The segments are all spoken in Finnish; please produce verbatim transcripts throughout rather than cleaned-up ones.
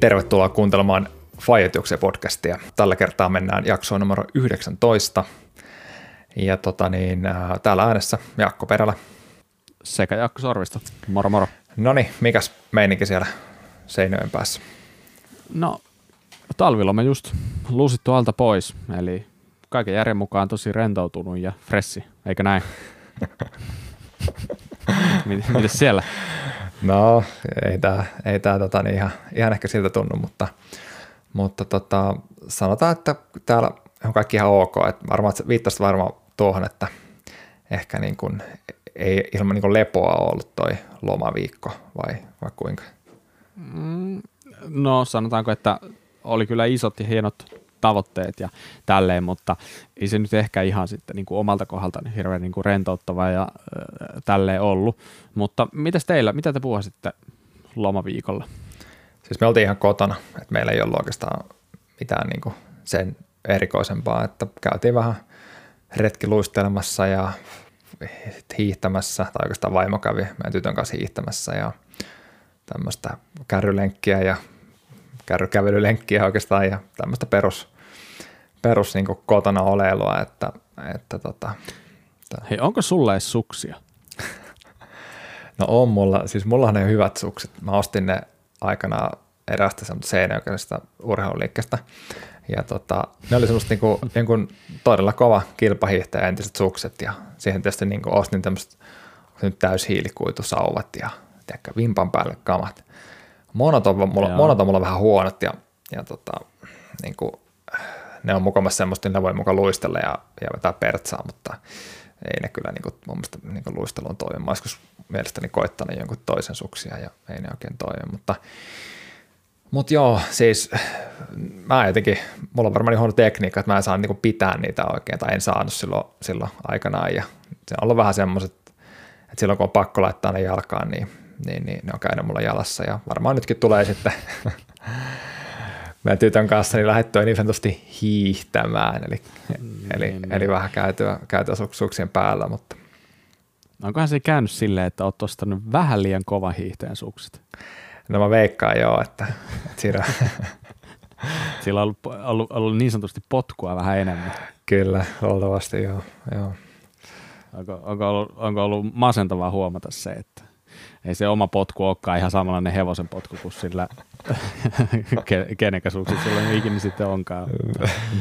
Tervetuloa kuuntelemaan Faiettioksen podcastia. Tällä kertaa mennään jaksoon numero yhdeksäntoista. Ja tota niin, täällä äänessä Jaakko Perälä. Sekä Jaakko Sorvista. Moro moro. Noniin, mikäs meininki siellä seinöjen päässä? No, talvilla me just luusittu alta pois, eli kaiken järjen mukaan tosi rentoutunut ja freshi, eikö näin? Mites siellä? No, ei tää, ei tää tota, niin ihan, ihan ehkä siltä tunnu, mutta, mutta tota, sanotaan, että täällä on kaikki ihan ok. Et varmaan, viittasit varmaan tuohon, että ehkä niin kun, ei ilman niin kun lepoa ole ollut toi lomaviikko vai, vai kuinka? Mm, no, sanotaanko, että oli kyllä isot ja hienot tavoitteet ja tälleen, mutta ei se nyt ehkä ihan sitten niin kuin omalta kohdalta niin hirveän niin kuin rentouttava ja äh, tälleen ollut. Mutta mitäs teillä, mitä te puhuisitte lomaviikolla? Siis me oltiin ihan kotona, että meillä ei ollut oikeastaan mitään niin kuin sen erikoisempaa, että käytiin vähän retkiluistelemassa ja hiihtämässä, tai oikeastaan vaimo kävi meidän tytön kanssa hiihtämässä ja tämmöistä kärrylenkkiä ja kärrykävelylenkkiä oikeastaan ja tämmöistä perus, perus niin kuin kotona oleilua. Että, että tota, hei, onko sulla edes suksia? No on mulla, siis mulla on ne hyvät sukset. Mä ostin ne aikanaan eräästä seinäjokaisesta urheiluliikkeestä ja tota, ne oli semmoista niin kuin, niin kuin todella kova kilpahiihtäjä entiset sukset ja siihen tietysti niin kuin ostin tämmöiset täyshiilikuitusauvat ja tiedäkö, vimpan päälle kamat. Monot on mulla, monot on mulla vähän huonot ja, ja tota, niin kuin, ne on mukamassa semmoista, niin ne voi mukaan luistella ja, ja vetää pertsaa, mutta ei ne kyllä niin kuin, mun mielestä niin luisteluun toimi. Mä joskus mielestäni koittanut jonkun toisen suksia ja ei ne oikein toimi, mutta, mutta joo, siis mä jotenkin, mulla on varmaan niin huono tekniikka, että mä en saa niin pitää niitä oikein tai en saanut silloin, silloin aikanaan ja se on ollut vähän semmoiset, että silloin kun on pakko laittaa ne jalkaan, niin Niin, niin ne on käynyt mulla jalassa ja varmaan nytkin tulee sitten meidän tytön kanssa niin lähdettyä niin sanotusti hiihtämään, eli, mm, eli, mm. eli vähän käytyä, käytyä suksien päällä. Mutta. Onkohan se käynyt silleen, että olet ostanut vähän liian kovan hiihteen sukset? No mä veikkaan joo, että, että siinä sillä on ollut, ollut, ollut niin sanotusti potkua vähän enemmän. Kyllä, luultavasti joo. joo. Onko, onko, ollut, onko ollut masentavaa huomata se, että ei se oma potku olekaan ihan samanlainen hevosen potku kuin sillä, kenenkä sukset sulla ikinä sitten onkaan.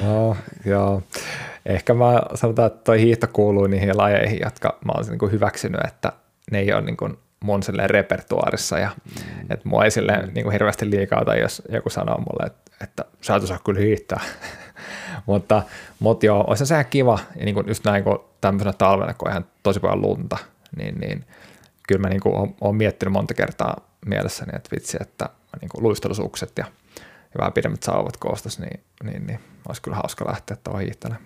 No, joo. Ehkä mä sanotaan, että toi hiihto kuuluu niihin lajeihin, jotka mä oon niin kuin hyväksynyt, että ne ei ole niin kuin mun silleen repertuaarissa ja mm. että mua ei silleen niin kuin hirveästi liikauta, jos joku sanoo mulle, että, että sä et osaa kyllä hiihtää. mutta, mutta joo, olisi sehän kiva, ja niin kuin just näin kuin tämmöisenä talvena, kun on ihan tosi paljon lunta, niin, niin kyllä mä niinku oon, oon miettinyt monta kertaa mielessäni, että vitsi, että niinku luistelusukset ja, ja vähän pidemmät sauvat koostas, niin, niin, niin olisi kyllä hauska lähteä tuohon hiihtämään.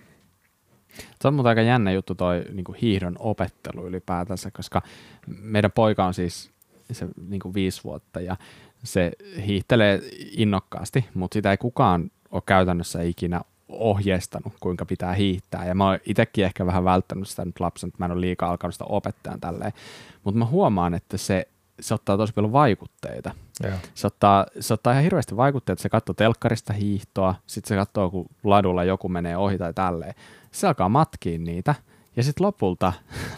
Se on muuten aika jännä juttu toi niinku hiihdon opettelu ylipäätänsä, koska meidän poika on siis se niinku viisi vuotta ja se hiihtelee innokkaasti, mutta sitä ei kukaan ole käytännössä ikinä ohjeistanut, kuinka pitää hiihtää. Ja mä oon itsekin ehkä vähän välttänyt sitä nyt lapsen, että mä en ole liikaa alkanut sitä opettajan tälleen. Mutta mä huomaan, että se, se ottaa tosi paljon vaikutteita. Se ottaa, se ottaa ihan hirveästi vaikutteita. Se katsoo telkkarista hiihtoa, sitten se katsoo, kun ladulla joku menee ohi tai tälleen. Se alkaa matkia niitä. Ja sitten lopulta,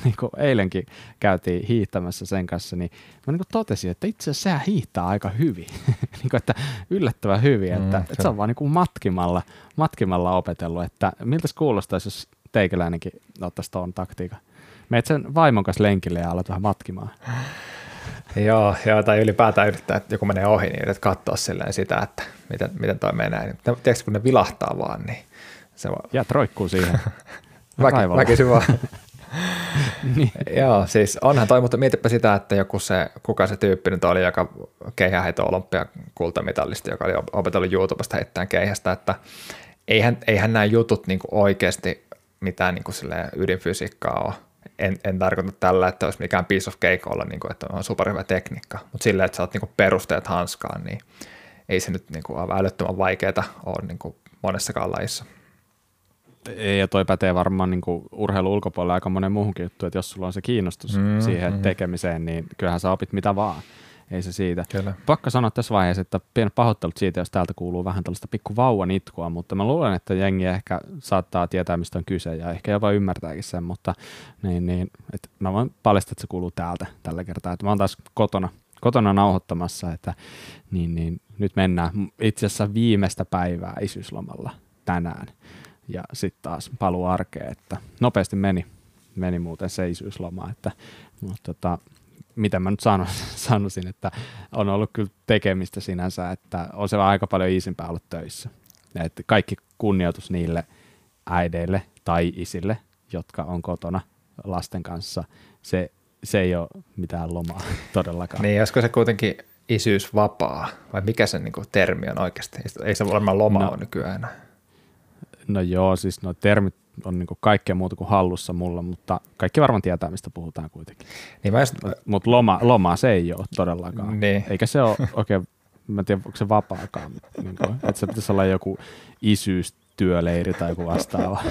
niin kuin eilenkin käytiin hiihtämässä sen kanssa, niin mä niin kuin totesin, että itse asiassa sehän hiihtää aika hyvin, niin kuin, että yllättävän hyvin, mm, että, että se on vaan niin kuin matkimalla, matkimalla opetellut, että miltäs kuulostaisi, jos teikäläinenkin ottaisi tuon taktiikan. Meet sen vaimon kanssa lenkille ja alat vähän matkimaan. Joo, joo, tai ylipäätään yrittää, että joku menee ohi, niin yrität katsoa silleen sitä, että miten, miten toi menee. Tiedätkö, kun ne vilahtaa vaan, niin se vaan... Jäät roikkuu siihen. Väkisin vaan. niin. Joo, siis onhan toi, mutta mietipä sitä, että joku se, kuka se tyyppi nyt oli, joka keihäheito olympiakultamitallista, joka oli opetellut YouTubesta heittämään keihästä, että eihän, eihän nämä jutut niinku oikeasti mitään niinku ydinfysiikkaa ole. En, en tarkoita tällä, että olisi mikään piece of cake olla, niinku, että on superhyvä tekniikka, mutta sillä, että sä oot niinku perusteet hanskaan, niin ei se nyt niinku aivan älyttömän vaikeaa ole niinku monessakaan lajissa. Ja toi pätee varmaan niin kuin urheilun ulkopuolella aika monen muuhunkin juttu, että jos sulla on se kiinnostus mm, siihen mm. tekemiseen, niin kyllähän sä opit mitä vaan. Ei se siitä. Kyllä. Pakko sanoa tässä vaiheessa, että pienet pahoittelut siitä, jos täältä kuuluu vähän tällaista pikku vauvan itkua, mutta mä luulen, että jengi ehkä saattaa tietää, mistä on kyse ja ehkä jopa ymmärtääkin sen, mutta niin, niin, että mä voin paljastaa, että se kuuluu täältä tällä kertaa. Että mä oon taas kotona, kotona nauhoittamassa, että niin, niin, nyt mennään itse asiassa viimeistä päivää isyyslomalla tänään. Ja sitten taas paluu arkeen, että nopeasti meni, meni muuten se isyysloma, että mutta tota, mitä mä nyt sanoisin, että on ollut kyllä tekemistä sinänsä, että on se aika paljon iisimpää ollut töissä. Että kaikki kunnioitus niille äideille tai isille, jotka on kotona lasten kanssa, se, se ei ole mitään lomaa todellakaan. Niin, olisiko se kuitenkin isyysvapaa vai mikä sen niinku termi on oikeasti? Ei se varmaan lomaa no, ole nykyään enää. No joo, siis nuo termit on niinku kaikkea muuta kuin hallussa mulla, mutta kaikki varmaan tietää, mistä puhutaan kuitenkin. Niin just... Mutta loma, loma se ei ole todellakaan. Niin. Eikä se ole oikein, okay, mä en tiedä, onko se vapaakaan. Niin kuin, että se pitäisi olla joku isyystyöleiri tai joku vastaava.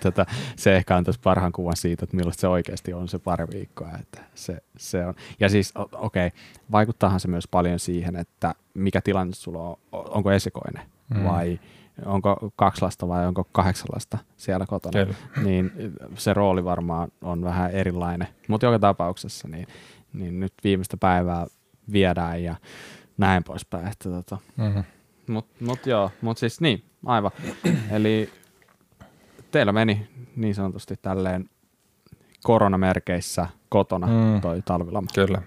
Tätä, se ehkä antaisi parhaan kuvan siitä, että millaista se oikeasti on se pari viikkoa. Että se, se on. Ja siis okei, okay, vaikuttaahan se myös paljon siihen, että mikä tilanne sulla on, onko esikoinen mm. vai... onko kaksi lasta vai onko kahdeksan lasta siellä kotona, Kyllä. niin se rooli varmaan on vähän erilainen. Mutta joka tapauksessa niin, niin nyt viimeistä päivää viedään ja näin poispäin. Tota. Mm-hmm. Mutta mut joo, mutta siis niin, aivan. Eli teillä meni niin sanotusti tälleen koronamerkeissä kotona mm. toi talviloma. Kyllä.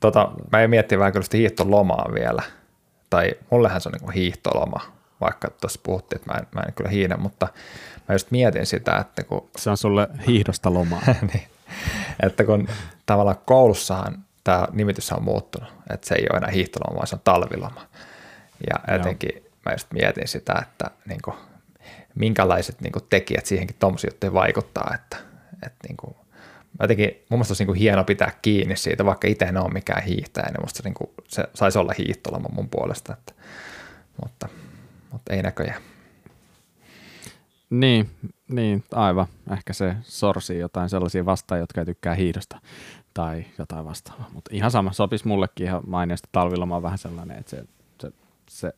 Tota, mä en miettiä vähän kyllä sitä hiihtolomaa vielä. Tai mullehan se on niinku hiihtoloma. Vaikka tuossa puhuttiin, että mä en, mä en kyllä hiihde, mutta mä just mietin sitä, että kun... Se on sulle hiihdosta lomaa. Niin, että kun tavallaan koulussahan tämä nimitys on muuttunut, että se ei ole enää hiihtoloma, vaan se on talviloma. Ja jotenkin mä just mietin sitä, että niin kuin, minkälaiset niin kuin, tekijät siihenkin tuommoisiin juttuihin vaikuttaa. Että, että, niin kuin, jotenkin mun mielestä olisi niin kuin, hieno pitää kiinni siitä, vaikka itse en ole mikään hiihtäjä, niin musta niin kuin, se saisi olla hiihtoloma mun puolesta. Että, mutta... Mutta ei näköjään. Niin, niin, aivan. Ehkä se sorsii jotain sellaisia vastaan, jotka ei tykkää hiihdosta tai jotain vastaavaa. Mutta ihan sama, sopisi mullekin ihan mainiosta. Talviloma on vähän sellainen, että se, se, se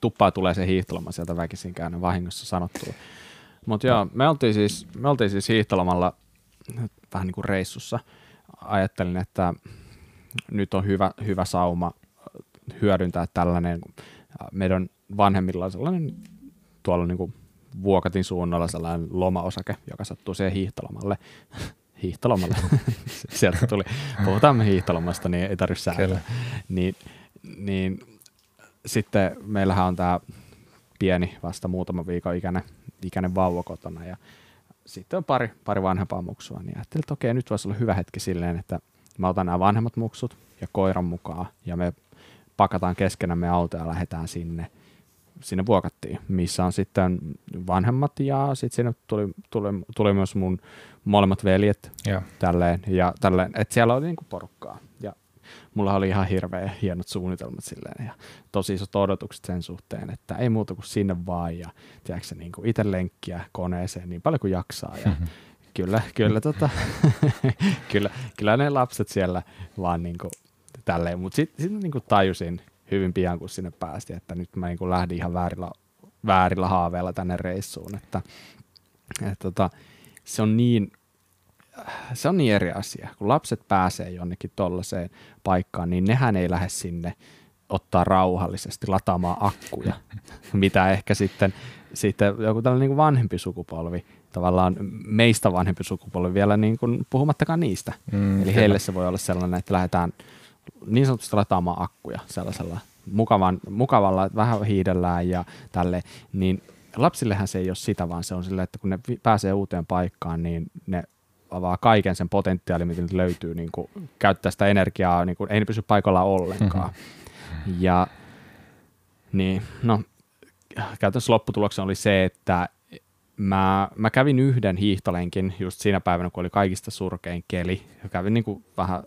tuppaa tulee se hiihtoloma sieltä väkisinkään vahingossa sanottua. Mutta joo, me oltiin siis, me oltiin siis hiihtolomalla vähän niin kuin reissussa. Ajattelin, että nyt on hyvä, hyvä sauma hyödyntää tällainen meidän vanhemmilla on sellainen tuolla niin kuin Vuokatin suunnalla sellainen lomaosake, joka sattuu siihen hiihtolomalle. Hiihtolomalle. Sieltä tuli. Puhutaan me hiihtolomasta, niin ei tarvitse säätää. Niin, niin sitten meillähän on tämä pieni, vasta muutaman viikon ikäinen, ikäinen vauva kotona ja sitten on pari, pari vanhempaa muksua. Niin ajattelin, että okei, nyt voisi olla hyvä hetki silleen, että mä otan nämä vanhemmat muksut ja koiran mukaan ja me pakataan keskenämme auto ja lähdetään sinne. Sinne Vuokattiin, missä on sitten vanhemmat ja sitten sinne tuli, tuli, tuli myös mun molemmat veljet yeah. tälleen ja tälleen, että siellä oli niinku porukkaa ja mulla oli ihan hirveä hienot suunnitelmat silleen ja tosi isot odotukset sen suhteen, että ei muuta kuin sinne vaan ja tiedätkö niinku itse lenkkiä koneeseen niin paljon kuin jaksaa ja mm-hmm. kyllä, kyllä, tota, kyllä, kyllä ne lapset siellä vaan niinku tälleen, mutta sitten sit niinku tajusin hyvin pian, kun sinne päästiin, että nyt mä niin lähdin ihan väärillä, väärillä haaveilla tänne reissuun, että, että, että se, on niin, se on niin eri asia. Kun lapset pääsee jonnekin tollaiseen paikkaan, niin nehän ei lähde sinne ottaa rauhallisesti lataamaan akkuja, mitä ehkä sitten, sitten joku tällainen niin vanhempi sukupolvi, tavallaan meistä vanhempi sukupolvi vielä niin kuin, puhumattakaan niistä. Mm, Eli heille se voi olla sellainen, että lähdetään niin sanotusti lataamaan akkuja sellaisella mukavan, mukavalla, että vähän hiidellään ja tälleen, niin lapsillehän se ei ole sitä, vaan se on silleen, että kun ne pääsee uuteen paikkaan, niin ne avaa kaiken sen potentiaali, mitä nyt löytyy, niin kuin käyttää sitä energiaa, niin kuin ei ne pysy paikallaan ollenkaan. Mm-hmm. Ja niin, no, käytännössä lopputuloksen oli se, että Mä, mä kävin yhden hiihtolenkin just siinä päivänä, kun oli kaikista surkein keli. Kävin niin kuin vähän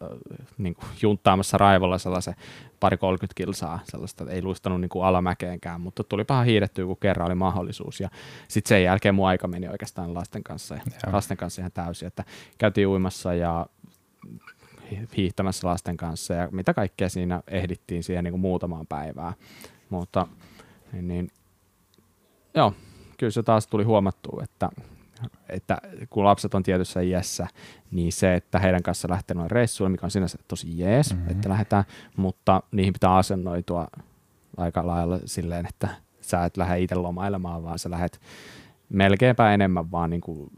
niin kuin junttaamassa raivolla sellaisen pari kolmekymmentä kilsaa, sellaista, että ei luistanut niin kuin alamäkeenkään, mutta tuli vähän hiihdettyä, kun kerran oli mahdollisuus. Ja sitten sen jälkeen mun aika meni oikeastaan lasten kanssa, ja lasten kanssa ihan täysin, että käytiin uimassa ja hiihtämässä lasten kanssa ja mitä kaikkea siinä ehdittiin siihen niin kuin muutamaan päivään. Mutta niin, joo. Kyllä se taas tuli huomattua, että, että kun lapset on tietyssä iässä, niin se, että heidän kanssa lähtee noin reissuille, mikä on sinänsä tosi jees, mm-hmm. että lähdetään, mutta niihin pitää asennoitua aika lailla silleen, että sä et lähde itse lomailemaan, vaan sä lähdet melkeinpä enemmän vaan niin kuin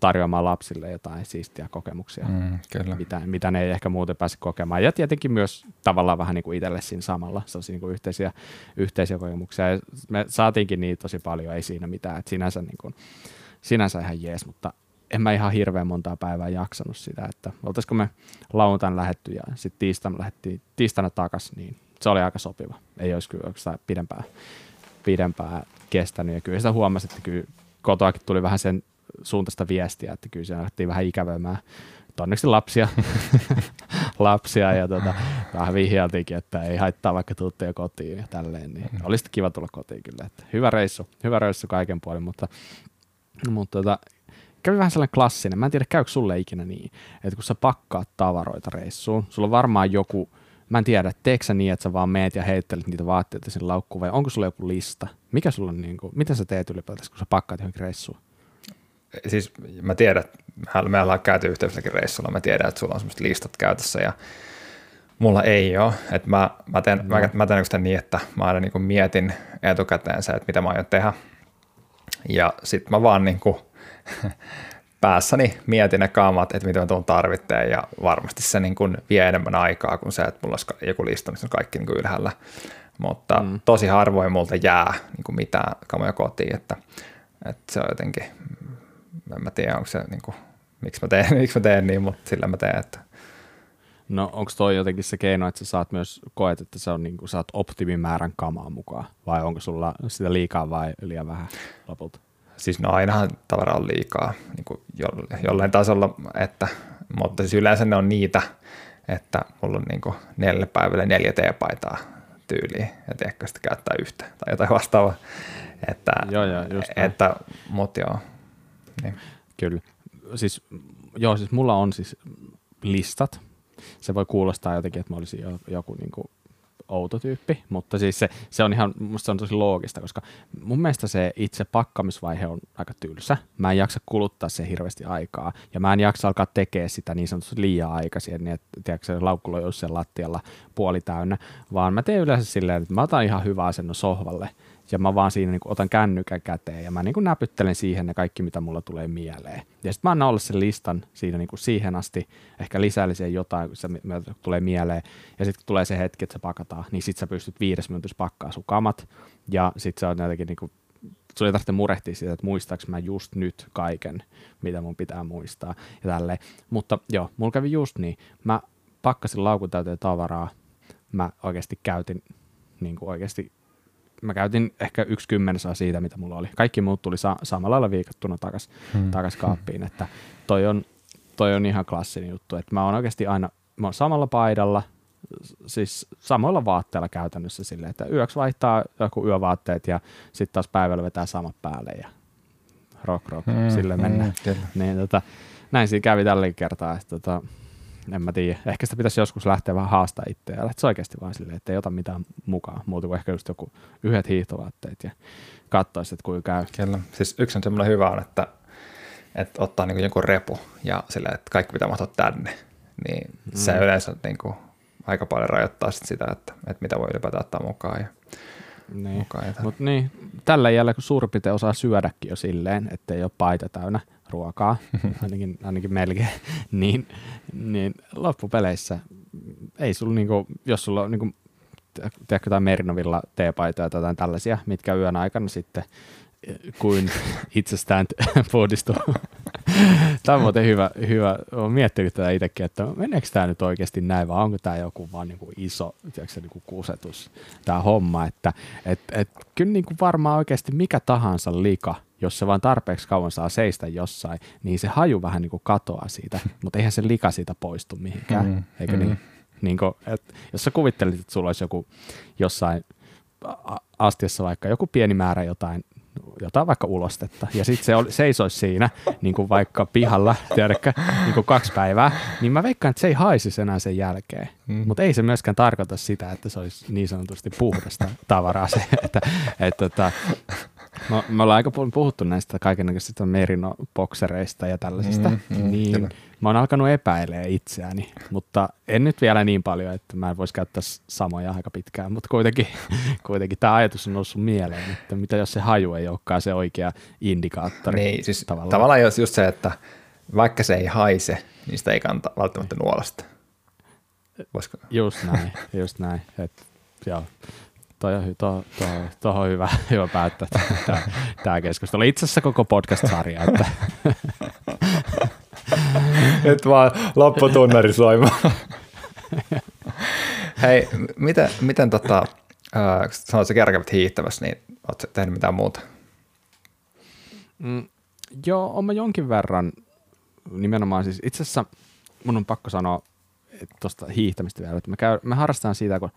tarjoamaan lapsille jotain siistiä kokemuksia, mm, mitä, mitä ne ei ehkä muuten pääse kokemaan. Ja tietenkin myös tavallaan vähän niin kuin itselle siinä samalla, sellaisia niin kuin yhteisiä, yhteisiä kokemuksia. Ja me saatiinkin niitä tosi paljon, ei siinä mitään. Et sinänsä, niin kuin, sinänsä ihan jees, mutta en mä ihan hirveän montaa päivää jaksanut sitä, että oltaisiko me lauantaina lähdetty ja sitten tiistaina lähdettiin tiistaina takaisin, niin se oli aika sopiva. Ei olisi kyllä oikeastaan pidempää, pidempää kestänyt. Ja kyllä sitä huomasi, että kyllä kotoakin tuli vähän sen suuntaista viestiä, että kyllä se lähti vähän ikävöimään. Onneksi lapsia, lapsia ja tuota, vähän vihjailtiinkin, että ei haittaa vaikka tuutte jo kotiin ja tälleen. Niin oli sitten kiva tulla kotiin kyllä. Että hyvä reissu, hyvä reissu kaiken puolin, mutta, mutta tuota, kävi vähän sellainen klassinen. Mä en tiedä, käykö sulle ikinä niin, että kun sä pakkaat tavaroita reissuun, sulla on varmaan joku, mä en tiedä, teekö sä niin, että sä vaan meet ja heittelet niitä vaatteita sinne laukkuun vai onko sulla joku lista? Mikä sulla on niin kuin, mitä sä teet ylipäätään, kun sä pakkaat johonkin reissuun? Siis mä tiedän, me ollaan käyty yhteysilläkin reissulla, mä tiedän, että sulla on semmoiset listat käytössä ja mulla ei ole. Että mä, mä teen, no. mä, mä teen sitä niin, että mä aina niin kuin mietin etukäteen se, että mitä mä aion tehdä. Ja sit mä vaan niin kuin päässäni mietin ne kaamat, että mitä mä tuon tarvitteen ja varmasti se niin kuin vie enemmän aikaa kuin se, että mulla olisi joku lista, missä on kaikki niin kuin ylhäällä. Mutta mm. tosi harvoin multa jää niin kuin mitään kamoja kotiin, että, että se on jotenkin... En mä tiedä, onko se, niin kuin, miksi, mä teen, miksi mä teen niin, mutta sillä mä teen. Että. No onko toi jotenkin se keino, että sä saat myös koet, että sä, on, niin kuin, sä oot optimimäärän kamaa mukaan? Vai onko sulla sitä liikaa vai liian vähän lopulta? Siis no ainahan tavara on liikaa niin kuin jollain tasolla, että, mutta siis yleensä ne on niitä, että mulla on niin kuin neljä päivällä neljä teepaitaa tyyliä, että ehkä sitä käyttää yhtä tai jotain vastaavaa. Että, joo, joo, just että, mut joo. Niin. Kyllä. Siis, joo, siis mulla on siis listat. Se voi kuulostaa jotenkin, että mä olisin joku niin kuin outo tyyppi, mutta siis se, se on ihan, musta se on tosi loogista, koska mun mielestä se itse pakkamisvaihe on aika tylsä. Mä en jaksa kuluttaa se hirveästi aikaa ja mä en jaksa alkaa tekemään sitä niin sanotusti liian aikaisin, niin että tiedätkö, se laukkulo on jossain lattialla puoli täynnä, vaan mä teen yleensä silleen, että mä otan ihan hyvä asennon sohvalle. Ja mä vaan siinä niin kuin otan kännykän käteen ja mä niin kuin näpyttelen siihen ne kaikki, mitä mulla tulee mieleen. Ja sitten mä annan olla sen listan siinä niin kuin siihen asti, ehkä lisälliseen jotain, kun se tulee mieleen. Ja sitten kun tulee se hetki, että se pakataan, niin sitten sä pystyt viides minuutissa pakkaamaan sun kamat. Ja sitten sä oot jotenkin niin kuin, sun ei tarvitse murehtia siitä, että muistaaks mä just nyt kaiken, mitä mun pitää muistaa ja tälleen. Mutta joo, mulla kävi just niin. Mä pakkasin laukun täyteen tavaraa. Mä oikeasti käytin niin kuin oikeasti... Mä käytin ehkä yksi kymmenesosa siitä, mitä mulla oli. Kaikki muut tuli sa- samalla lailla viikattuna takas, hmm. takas kaappiin. Että toi, on, toi on ihan klassinen juttu. Että mä oon oikeasti aina mä oon samalla paidalla, siis samoilla vaatteilla käytännössä silleen, että yöksi vaihtaa joku yövaatteet ja sitten taas päivällä vetää samat päälle ja rock rock, hmm. sille mennään. Hmm. Niin, tota, näin siinä kävi tälläkin kertaa. Että, tota, en mä tiedä. Ehkä sitä pitäisi joskus lähteä vähän haastaa itseään. Lähtis oikeasti vaan silleen, ettei ota mitään mukaan. Muuta kuin ehkä just joku yhdet hiihtovaatteet ja katsoisi, että kuinka käy. Kyllä. Siis yksi on semmoinen hyvä on, että, että ottaa niin kuin jonkun repu ja silleen, että kaikki pitää mahtua tänne. Niin mm. se yleensä niin kuin aika paljon rajoittaa sit sitä, että, että mitä voi ylipäätään ottaa mukaan. Ja niin. mukaan ja Mut niin, tällä jäljellä kun suurin piirtein osaa syödäkin jo silleen, ettei ole paita täynnä ruokaa, ainakin, ainakin melkein, niin, niin loppupeleissä ei sulla niinku, jos sulla on niinku, tiedätkö jotain Merinovilla teepaitoja tai jotain tällaisia, mitkä yön aikana sitten kuin itsestään puhdistuu Tämä on muuten hyvä, hyvä. Olen miettinyt tätä itsekin, että meneekö tämä nyt oikeasti näin, vai onko tämä joku vaan niin kuin iso tiedätkö, niin kuin kusetus, tämä homma. Että, et, et, kyllä niin kuin varmaan oikeasti mikä tahansa lika, jos se vaan tarpeeksi kauan saa seistä jossain, niin se haju vähän niin kuin katoaa siitä, mutta eihän se lika siitä poistu mihinkään. Mm, eikö mm. niin? Niin kuin, et, jos sä kuvittelit, että sulla olisi joku jossain astiassa vaikka joku pieni määrä jotain, jotain vaikka ulostetta, ja sitten se oli, seisoisi siinä niin kuin vaikka pihalla, tiedäkö, niin kuin kaksi päivää, niin mä veikkaan, että se ei haisisi enää sen jälkeen. Mm. Mutta ei se myöskään tarkoita sitä, että se olisi niin sanotusti puhdasta tavaraa se, että, että, että no, me ollaan aika puhuttu näistä kaikennäköisistä merino-boksereista ja tällaisista, mm, mm, niin kyllä. Mä oon alkanut epäilemään itseäni, mutta en nyt vielä niin paljon, että mä en voisi käyttää samoja aika pitkään, mutta kuitenkin, kuitenkin tämä ajatus on noussut mieleen, että mitä jos se haju ei olekaan se oikea indikaattori. Niin, siis tavallaan, tavallaan jos just se, että vaikka se ei haise, niin sitä ei kannata välttämättä nuolasta. Voisiko? Just näin, just näin, että joo. Tuohon on hyvä, hyvä päättää tämä keskustelu. Itse asiassa koko podcast-sarja. Että. Nyt vaan lopputunnari soimaan. Hei, miten, miten tota, äh, sanoit sä kärkävät hiihtävässä, niin ootko tehnyt mitään muuta? Mm, joo, olen mä jonkin verran nimenomaan siis itse asiassa mun on pakko sanoa, tuosta hiihtämistä vielä, että me, käy, me harrastetaan siitä, kun,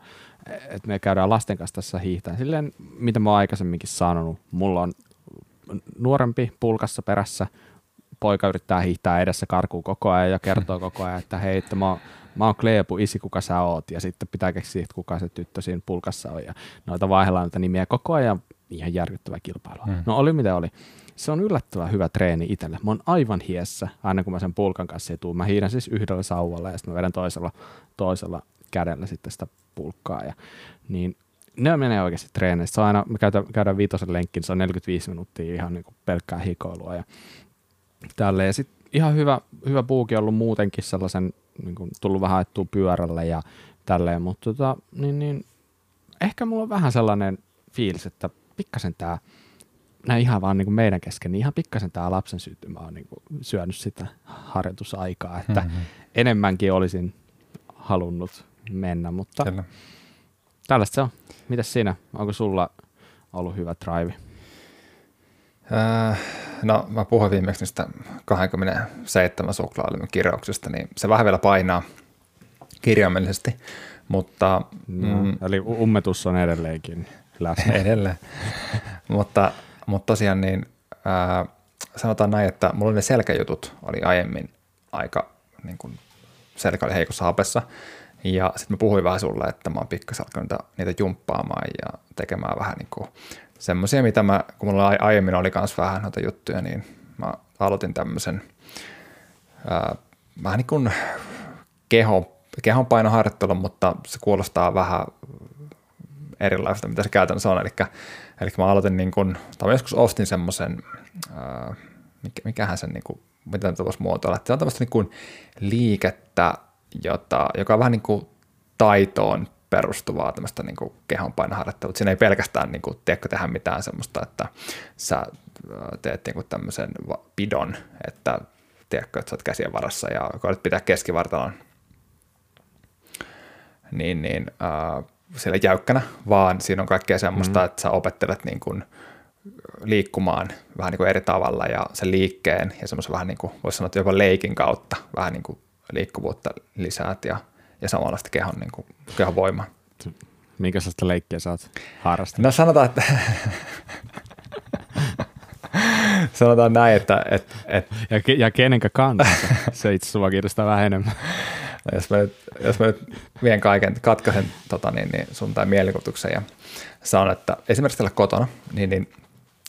että me käydään lasten kanssa tässä hiihtämään. Silleen, mitä mä oon aikaisemminkin sanonut, mulla on nuorempi pulkassa perässä, poika yrittää hiihtää edessä karkuun koko ajan ja kertoo koko ajan, että hei, että mä oon, mä oon Kleepu, isi, kuka sä oot, ja sitten pitää keksiä, että kuka se tyttö siinä pulkassa on, ja noita vaihdellaan niitä nimiä koko ajan, ihan järkyttävä kilpailua. Mm. No oli mitä oli. Se on yllättävän hyvä treeni itselle. Mä oon aivan hiessä, aina kun mä sen pulkan kanssa tuun. Mä hiihdän siis yhdellä sauvalla ja sitten mä vedän toisella, toisella kädellä sitten sitä pulkkaa. Ja, niin ne menee oikeasti treeneissä. Se on aina, me käydään, käydään viitosen lenkkiin, se on neljäkymmentäviisi minuuttia ihan niin kuin pelkkää hikoilua. Ja tälleen. Ja sitten ihan hyvä, hyvä puuki on ollut muutenkin sellaisen, niin kuin tullut vähän ajettua pyörällä ja tälleen. Mutta tota, niin, niin, ehkä mulla on vähän sellainen fiilis, että pikkasen tää näin ihan vaan niin kuin meidän kesken, niin ihan pikkasen tämä lapsen syntymä on niin kuin syönyt sitä harjoitusaikaa, että mm-hmm. enemmänkin olisin halunnut mennä, mutta Kyllä. tällaista se on. Mitäs siinä? Onko sulla ollut hyvä drive? Äh, no mä puhuin viimeksi niistä kaksikymmentäseitsemän suklaalemmin kirjauksesta, niin se vähän vielä painaa kirjaimellisesti, mutta... No, mm, eli ummetus on edelleenkin läsnä. Edelleen, mutta... Mutta tosiaan niin, ää, sanotaan näin, että mulla ne selkäjutut oli aiemmin aika, niin kun selkä oli heikossa hapessa. Ja sitten mä puhuin vähän sulle, että mä oon pikkasen alkanut niitä, niitä jumppaamaan ja tekemään vähän niin kuin semmoisia, mitä mä, kun mulla aiemmin oli kans vähän noita juttuja, niin mä aloitin tämmöisen ää, vähän niin kuin kehon, kehonpainoharjoittelun, mutta se kuulostaa vähän erilaista, mitä se käytännössä on, eli Eli mä aloitin, niin kun, tai joskus ostin semmoisen, äh, mikähän sen, niin kun, mitä tämä voisi muotoilla, että se on tämmöistä niin kun liikettä, jota, joka on vähän niin kuin taitoon perustuvaa tämmöistä niin kuin kehonpainoharjoittelua. Siinä ei pelkästään niin kuin, tiedätkö, tehdä mitään semmoista, että sä teet niin kuin tämmöisen pidon, että tiedätkö, että sä oot käsien varassa ja koetat pitää keskivartalon niin, niin äh, siellä jäykkänä, vaan siinä on kaikkea semmoista, mm-hmm. että sä opettelet niin kuin liikkumaan vähän niin kuin eri tavalla ja sen liikkeen ja semmoisen vähän niin kuin, voisi sanoa, että jopa leikin kautta vähän niin kuin liikkuvuutta lisäät ja, ja samalla sitä kehon, niin kuin, kehon voimaa. Minkä sellaista leikkiä sä oot harrastanut? No sanotaan, että... sanotaan näin, että... Et, et... Ja, ke- ja kenenkä kanssa? Se itse asiassa kiinnostaa vähän enemmän. No jos, mä nyt, jos mä nyt vien kaiken, katkaisen tota, niin, niin sun tai mielikuvituksen ja sanon, että esimerkiksi täällä kotona, niin, niin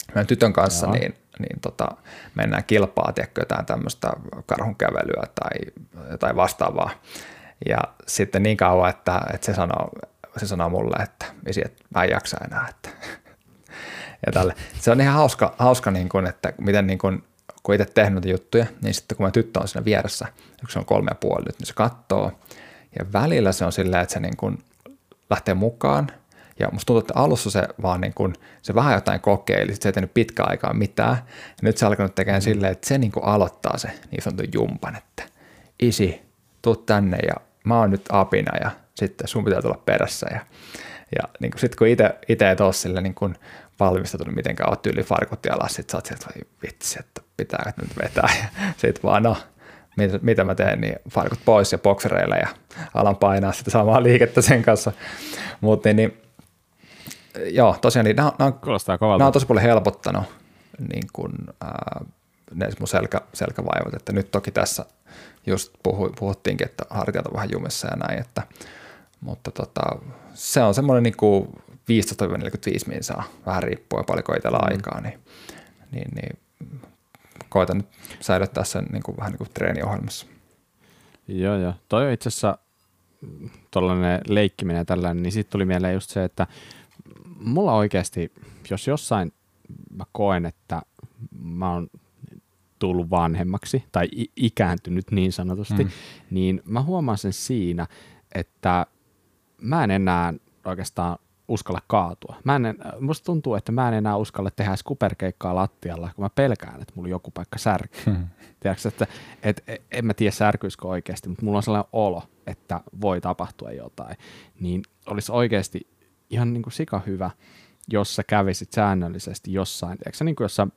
meidän tytön kanssa niin, niin, tota, mennään kilpaa, tiedätkö, jotain tämmöistä karhunkävelyä tai jotain vastaavaa. Ja sitten niin kauan, että, että se, sanoo, se sanoo mulle, että isi, että mä en jaksa enää. Että. Ja tälle. Se on ihan hauska, hauska niin kun, että miten... Niin kun, kun itse tehnyt noita juttuja, niin sitten kun mä tyttö on siinä vieressä, yksi on kolme ja puoli nyt, niin se katsoo. Ja välillä se on silleen, että se niin kuin lähtee mukaan Ja musta tuntuu, että alussa se vaan niin kuin, se vähän jotain kokeili, sit se ei tehnyt pitkään aikaa mitään. Ja nyt se alkanut tekemään silleen, että se niin kuin aloittaa se niin sanotun jumpan, että isi, tuu tänne ja mä oon nyt apina ja sitten sun pitää tulla perässä. Ja, ja niin kuin sit kun itse et oo sille niin kuin valmistautunut mitenkään, oot tyyli farkut ja alas, sit sä oot sieltä, vitsi, että pitää nyt vetää. Ja sit vaan no. Mitä, mitä mä teen, niin farkut pois ja boksereilla ja alan painaa sitä samaa liikettä sen kanssa. Mutta niin, niin, joo, tosiaan niin, nämä on, on tosi paljon helpottanut niin kun, ää, ne mun selkä, selkävaivat, että nyt toki tässä just puhu, puhuttiinkin, että hartiat on vähän jumissa ja näin, että, mutta tota, se on semmoinen niin viisitoista neljäkymmentäviisi minsaa, vähän riippuen paljonko itsellä mm. aikaa, niin, niin, niin koitan nyt säilyttää sen niin kuin, vähän niin kuin treeniohjelmassa. Joo, joo. Toi on itse asiassa tuollainen leikkiminen ja tällainen, niin siitä tuli mieleen just se, että mulla oikeasti, jos jossain mä koen, että mä oon tullut vanhemmaksi tai ikääntynyt niin sanotusti, mm. niin mä huomaan sen siinä, että mä en enää oikeastaan uskalla kaatua. Mä en, musta tuntuu, että mä en enää uskalla tehdä edes kuperkeikkaa lattialla, kun mä pelkään, että mulla joku paikka särkyy. Hmm. Tiedätkö, että et, et, en mä tiedä särkyisikö oikeasti, mutta mulla on sellainen olo, että voi tapahtua jotain. Niin olisi oikeasti ihan niin kuin sika hyvä, jos sä kävisit säännöllisesti jossain, tiedätkö, niin kuin jossain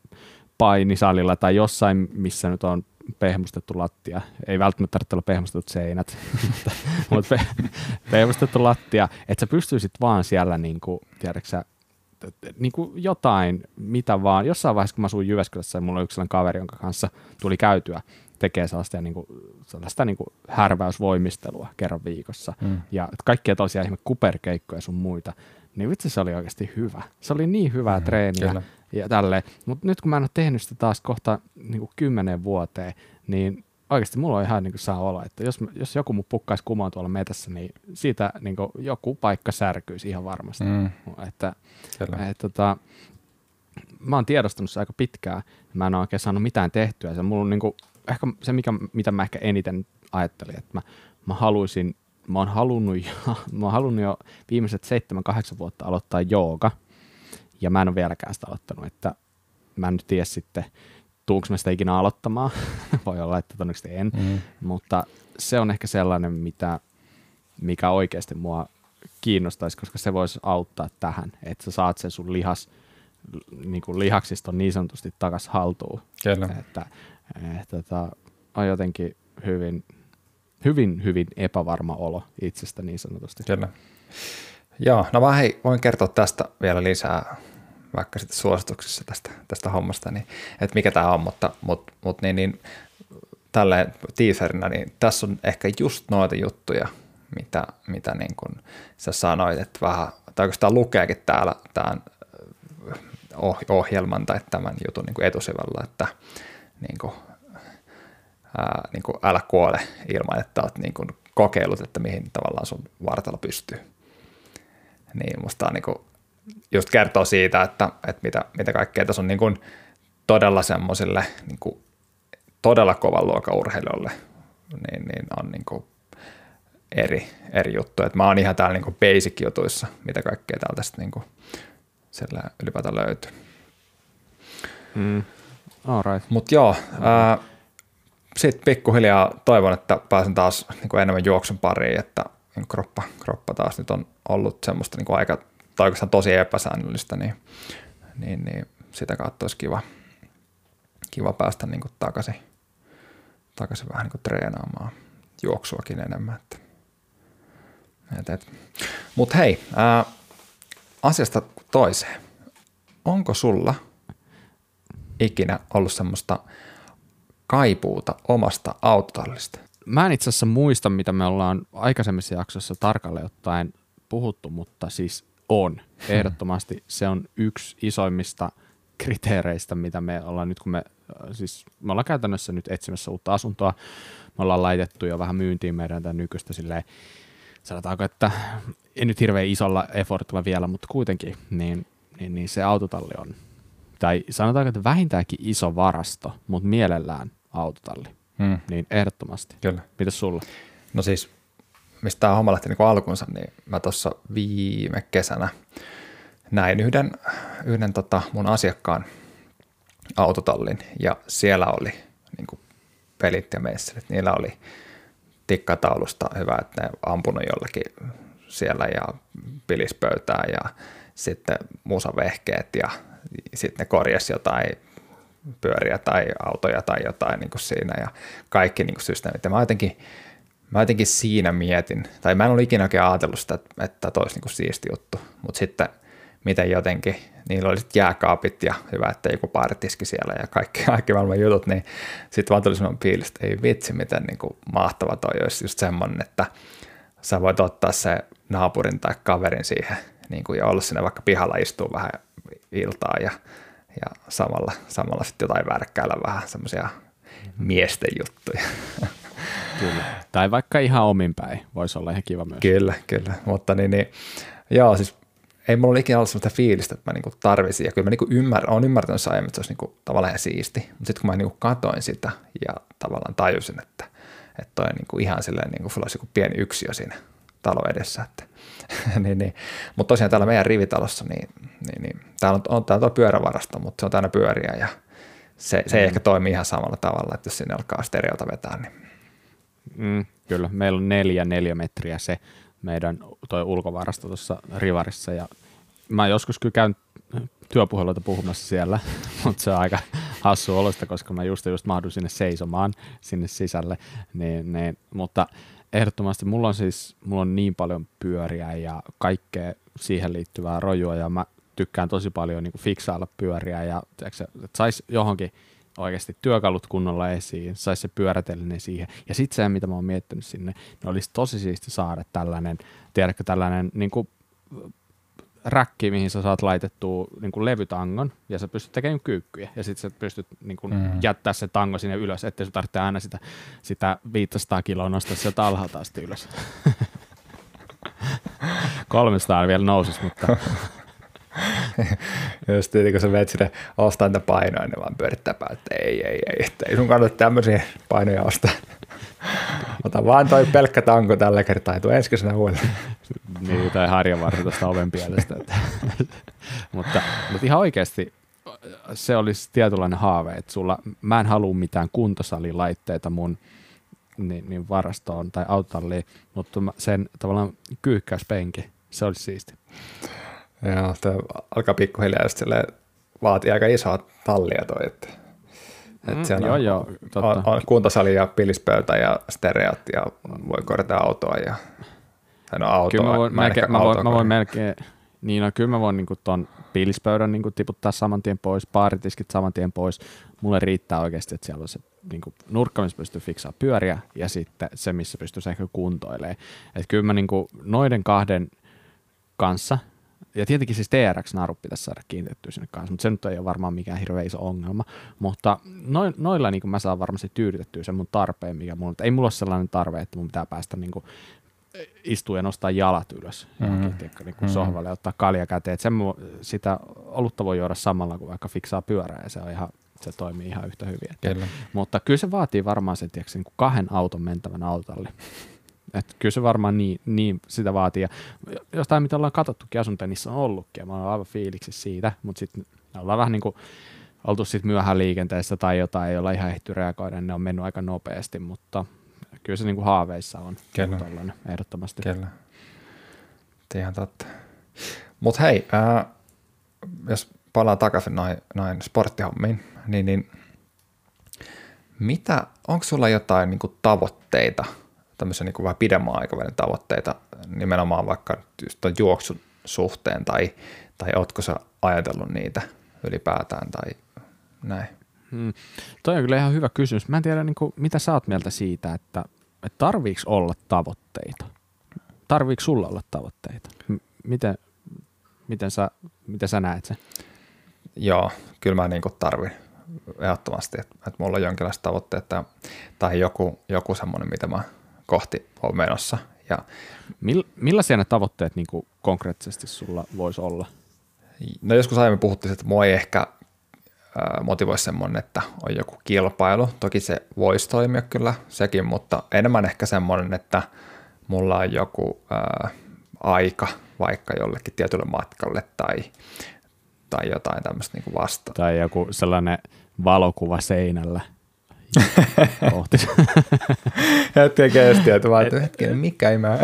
painisalilla tai jossain, missä nyt on pehmustettu lattia. Ei välttämättä tarvitse olla pehmustetut seinät, mutta pe- pehmustettu lattia, että sä pystyisit vaan siellä niinku, tiedäksä, niinku jotain, mitä vaan. Jossain vaiheessa, kun mä asuin Jyväskylässä ja mulla oli yksi kaveri, jonka kanssa tuli käytyä, tekee sellaista, niinku, sellaista niinku härväysvoimistelua kerran viikossa mm. ja kaikkia toisia ihme kuperkeikkoja sun muita, niin vitsi se oli oikeasti hyvä. Se oli niin hyvää mm, treeniä. Kyllä. Ja tälleen. Mutta nyt kun mä en ole tehnyt sitä taas kohta niinku kymmenen vuoteen, niin oikeasti mulla on ihan niinku saa olla, että jos, jos joku mun pukkaisi kumoon tuolla metässä, niin siitä niinku joku paikka särkyisi ihan varmasti. Mm. Että, et, tota, mä oon tiedostanut se aika pitkään, mä en ole oikein saanut mitään tehtyä. Se, mulla on niinku, ehkä se mikä, mitä mä ehkä eniten ajattelin, että mä, mä haluaisin, mä oon halunnut jo, mä oon halunnut jo viimeiset seitsemän, kahdeksan vuotta aloittaa jooga. Ja mä en ole vieläkään sitä aloittanut, että mä en nyt tiedä sitten, tuunko mä sitä ikinä aloittamaan. Voi olla, että todennäköisesti en. Mm. Mutta se on ehkä sellainen, mitä, mikä oikeasti mua kiinnostaisi, koska se voisi auttaa tähän, että sä saat sen sun lihas, niin kuin lihaksiston niin sanotusti takas haltuun. Kyllä. Että, että, että on jotenkin hyvin, hyvin, hyvin epävarma olo itsestä niin sanotusti. Kyllä. Joo, no mä hei, voin kertoa tästä vielä lisää, vaikka sitten suosituksissa tästä, tästä hommasta, niin, että mikä tämä on, mutta, mutta, mutta niin, niin, tälleen teaserina, niin tässä on ehkä just noita juttuja, mitä, mitä niin kuin sä sanoit, että vähän, tai oikeastaan lukeekin täällä tämän ohjelman tai tämän jutun niin kuin etusivällä, että niin kuin, ää, niin kuin älä kuole ilman, että oot niin kuin kokeillut, että mihin tavallaan sun vartalo pystyy. Niin musta on niinku just kertoo siitä, että, että mitä, mitä kaikkea tässä on niinku todella semmoiselle niinku todella kovan luokan urheilijoille, niin, niin on niinku eri, eri juttuja. Et mä oon ihan täällä niinku basic jutuissa, mitä kaikkea täältä sitten niinku siellä ylipäätään löytyy. Mm. All right. Mut joo, ää, sit pikkuhiljaa toivon, että pääsen taas niinku enemmän juoksun pariin, että Kroppa, kroppa taas nyt on ollut semmoista niin kuin aika, tai oikeastaan tosi epäsäännöllistä, niin, niin, niin sitä kautta olisi kiva, kiva päästä niin kuin takaisin, takaisin vähän niin kuin treenaamaan juoksuakin enemmän. Mutta hei, ää, asiasta toiseen. Onko sulla ikinä ollut semmoista kaipuuta omasta autotallista? Mä en itse asiassa muista, mitä me ollaan aikaisemmissa jaksossa tarkalleen ottaen puhuttu, mutta siis on. Ehdottomasti se on yksi isoimmista kriteereistä, mitä me ollaan nyt, kun me, siis me ollaan käytännössä nyt etsimässä uutta asuntoa. Me ollaan laitettu jo vähän myyntiin meidän tämän nykyistä silleen, sanotaanko, että ei nyt hirveän isolla effortilla vielä, mutta kuitenkin, niin, niin, niin se autotalli on, tai sanotaanko, että vähintäänkin iso varasto, mutta mielellään autotalli. Hmm. Niin ehdottomasti. Kyllä. Mitäs sulla? No siis mistä tämä homma lähti niin kuin alkunsa, niin mä tuossa viime kesänä näin yhden, yhden tota mun asiakkaan autotallin, ja siellä oli niin kuin pelit ja meisselit, niillä oli tikkataulusta hyvä, että ne ampunut jollakin siellä ja pilispöytää ja sitten musavehkeet ja sitten ne korjasi jotain pyöriä tai autoja tai jotain niin kuin siinä ja kaikki niin kuin systeemit. Ja mä jotenkin, mä jotenkin siinä mietin, tai mä en ole ikinä oikein ajatellut sitä, että toi olisi niin kuin siisti juttu, mutta sitten miten jotenkin, niillä oli sitten jääkaapit ja hyvä, että joku baaritiski siellä ja kaikki, kaikki maailman jutut, niin sitten vaan tuli semmoinen fiilis, että ei vitsi, miten niin kuin mahtava toi olisi just semmoinen, että sä voit ottaa se naapurin tai kaverin siihen niin kuin ja olla sinne vaikka pihalla istua vähän iltaa ja, ja samalla, samalla sitten jotain värkkäillä vähän semmoisia mm-hmm. miesten juttuja. Kyllä. Tai vaikka ihan omin päin, voisi olla ihan kiva myös. Kyllä, kyllä, mutta niin, niin joo siis ei mulla ole ikinä ollut sellaista fiilistä, että mä niinku tarvisin, ja kyllä mä niinku ymmär, olen ymmärtänyt sen aiemmin, että se olisi niinku tavallaan ihan siisti, mutta sitten kun mä niinku katoin sitä ja tavallaan tajusin, että että toi on niinku ihan silleen, niinku sulla olisi joku pieni yksiö siinä talo edessä, että niin, niin. Mutta tosiaan täällä meidän rivitalossa, niin, niin, niin täällä on, on täällä tuo pyörävarasto, mutta se on täynnä pyöriä ja se, se mm. ei ehkä toimi ihan samalla tavalla, että jos sinne alkaa stereota vetää, niin. Mm, kyllä, meillä on neljä neljä metriä se meidän toi ulkovarasto tuossa rivarissa ja mä joskus kyllä käyn työpuheluita puhumassa siellä, mutta se on aika hassu olosta, koska mä just, just mahdun sinne seisomaan sinne sisälle, niin, niin, mutta ehdottomasti mulla on siis mulla on niin paljon pyöriä ja kaikkea siihen liittyvää rojua ja mä tykkään tosi paljon niin kuin fiksailla pyöriä ja tiedätkö, että sais johonkin oikeasti työkalut kunnolla esiin, saisi se pyörätellinen siihen. Ja sitten se, mitä mä oon miettinyt sinne, ne olisi tosi siisti saada tällainen, tiedätkö, tällainen niin kuin räkki, mihin sä saat laitettua niin kuin levytangon, ja sä pystyt tekemään kyykkyjä, ja sitten sä pystyt niin kuin mm. jättää se tango sinne ylös, ettei sun tarvitse aina sitä, sitä viisisataa kiloa nostaa sieltä alhaalta asti ylös. kolmesataa vielä nousis, mutta just tietenkin, kun sä menet sinne ostaa niitä painoja, niin vaan pyörittää päin, että ei, ei, ei, ei sun kannata tämmöisiä painoja ostaa. Ota vaan toi pelkkä tanko tällä kertaa, ei tule ensi kesänä huolella. Niin, tai harjanvarsi tuosta oven pielestä. mutta, mutta ihan oikeasti se olisi tietynlainen haave, että sulla, mä en halua mitään kuntosalilaitteita mun niin, niin varastoon tai autotalliin, mutta sen tavallaan kyyhkäyspenki, se olisi siisti. Joo, tämä alkaa pikkuhiljaa just silleen, vaatii aika isoa tallia toi, että et mm, siellä joo, on, joo, on, on kuntosali ja pilispöytä ja stereot ja voi korjata autoa ja no autoa. Kyllä mä voin, mä melkein, mä voin, mä voin melkein, niin no, kyllä mä voin niinku ton pilispöydän niinku tiputtaa saman tien pois, baaritiskit saman tien pois, mulle riittää oikeasti, että siellä on se niinku nurkka, missä pystyy fiksaamaan pyöriä ja sitten se, missä pystyy ehkä kuntoilemaan. Että kyllä mä niinku noiden kahden kanssa. Ja tietenkin siis T R X-narut pitäisi saada kiinnitettyä sinne kanssa, mutta se nyt ei ole varmaan mikään hirveän iso ongelma. Mutta noilla niin mä saan varmasti tyydytettyä sen mun tarpeen, mikä mulla on. Ei mulla ole sellainen tarve, että mun pitää päästä niin kuin istua ja nostaa jalat ylös mm-hmm. ja tiedätkö, niin kuin sohvalle ja ottaa kalja käteen. Sen mun, sitä olutta voi juoda samalla, kun vaikka fiksaa pyörää ja se, on ihan, se toimii ihan yhtä hyvin. Kyllä. Mutta kyllä se vaatii varmaan sen tiedätkö, niin kuin kahden auton mentävän autolle. Että kyllä se varmaan niin, niin sitä vaatii. Ja jostain, mitä ollaan katsottukin asuntenissa on ollutkin, ja mä oon aivan fiiliksissä siitä, mutta sitten ollaan vähän niin kuin oltu sitten myöhään liikenteessä tai jotain, ei olla ihan ehty reagoida, ne on mennyt aika nopeasti, mutta kyllä se niin kuin haaveissa on tollainen ehdottomasti. Kyllä, ihan totta. Mutta hei, äh, jos palaan takaisin noin, noin sporttihommiin, niin, niin mitä, onko sulla jotain niin kuin tavoitteita, tämmöisiä niin kuin vähän pidemmän aikavälin tavoitteita, nimenomaan vaikka juoksun suhteen, tai, tai ootko sä ajatellut niitä ylipäätään, tai näin? Hmm. Toi on kyllä ihan hyvä kysymys. Mä en tiedä, niin kuin, mitä sä oot mieltä siitä, että, että tarviiks olla tavoitteita? Tarviiks sulla olla tavoitteita? M- miten, miten, sä, miten sä näet sen? Joo, kyllä mä niin kuin tarvin. Ehdottomasti, että, että mulla on jonkinlaiset tavoitteet, tai, tai joku, joku semmoinen, mitä mä kohti on menossa. Ja Mill, millaisia ne tavoitteet niin kuin konkreettisesti sulla voisi olla? No joskus aiemmin puhuttiin, että mua ei ehkä äh, motivoi semmoinen, että on joku kilpailu. Toki se voisi toimia kyllä sekin, mutta enemmän ehkä semmoinen, että mulla on joku ää, aika vaikka jollekin tietylle matkalle tai, tai jotain tämmöistä niin kuin vastaan. Tai joku sellainen valokuva seinällä. Hetken kesti, että mä ajattelin, hetken, mikä ei mä...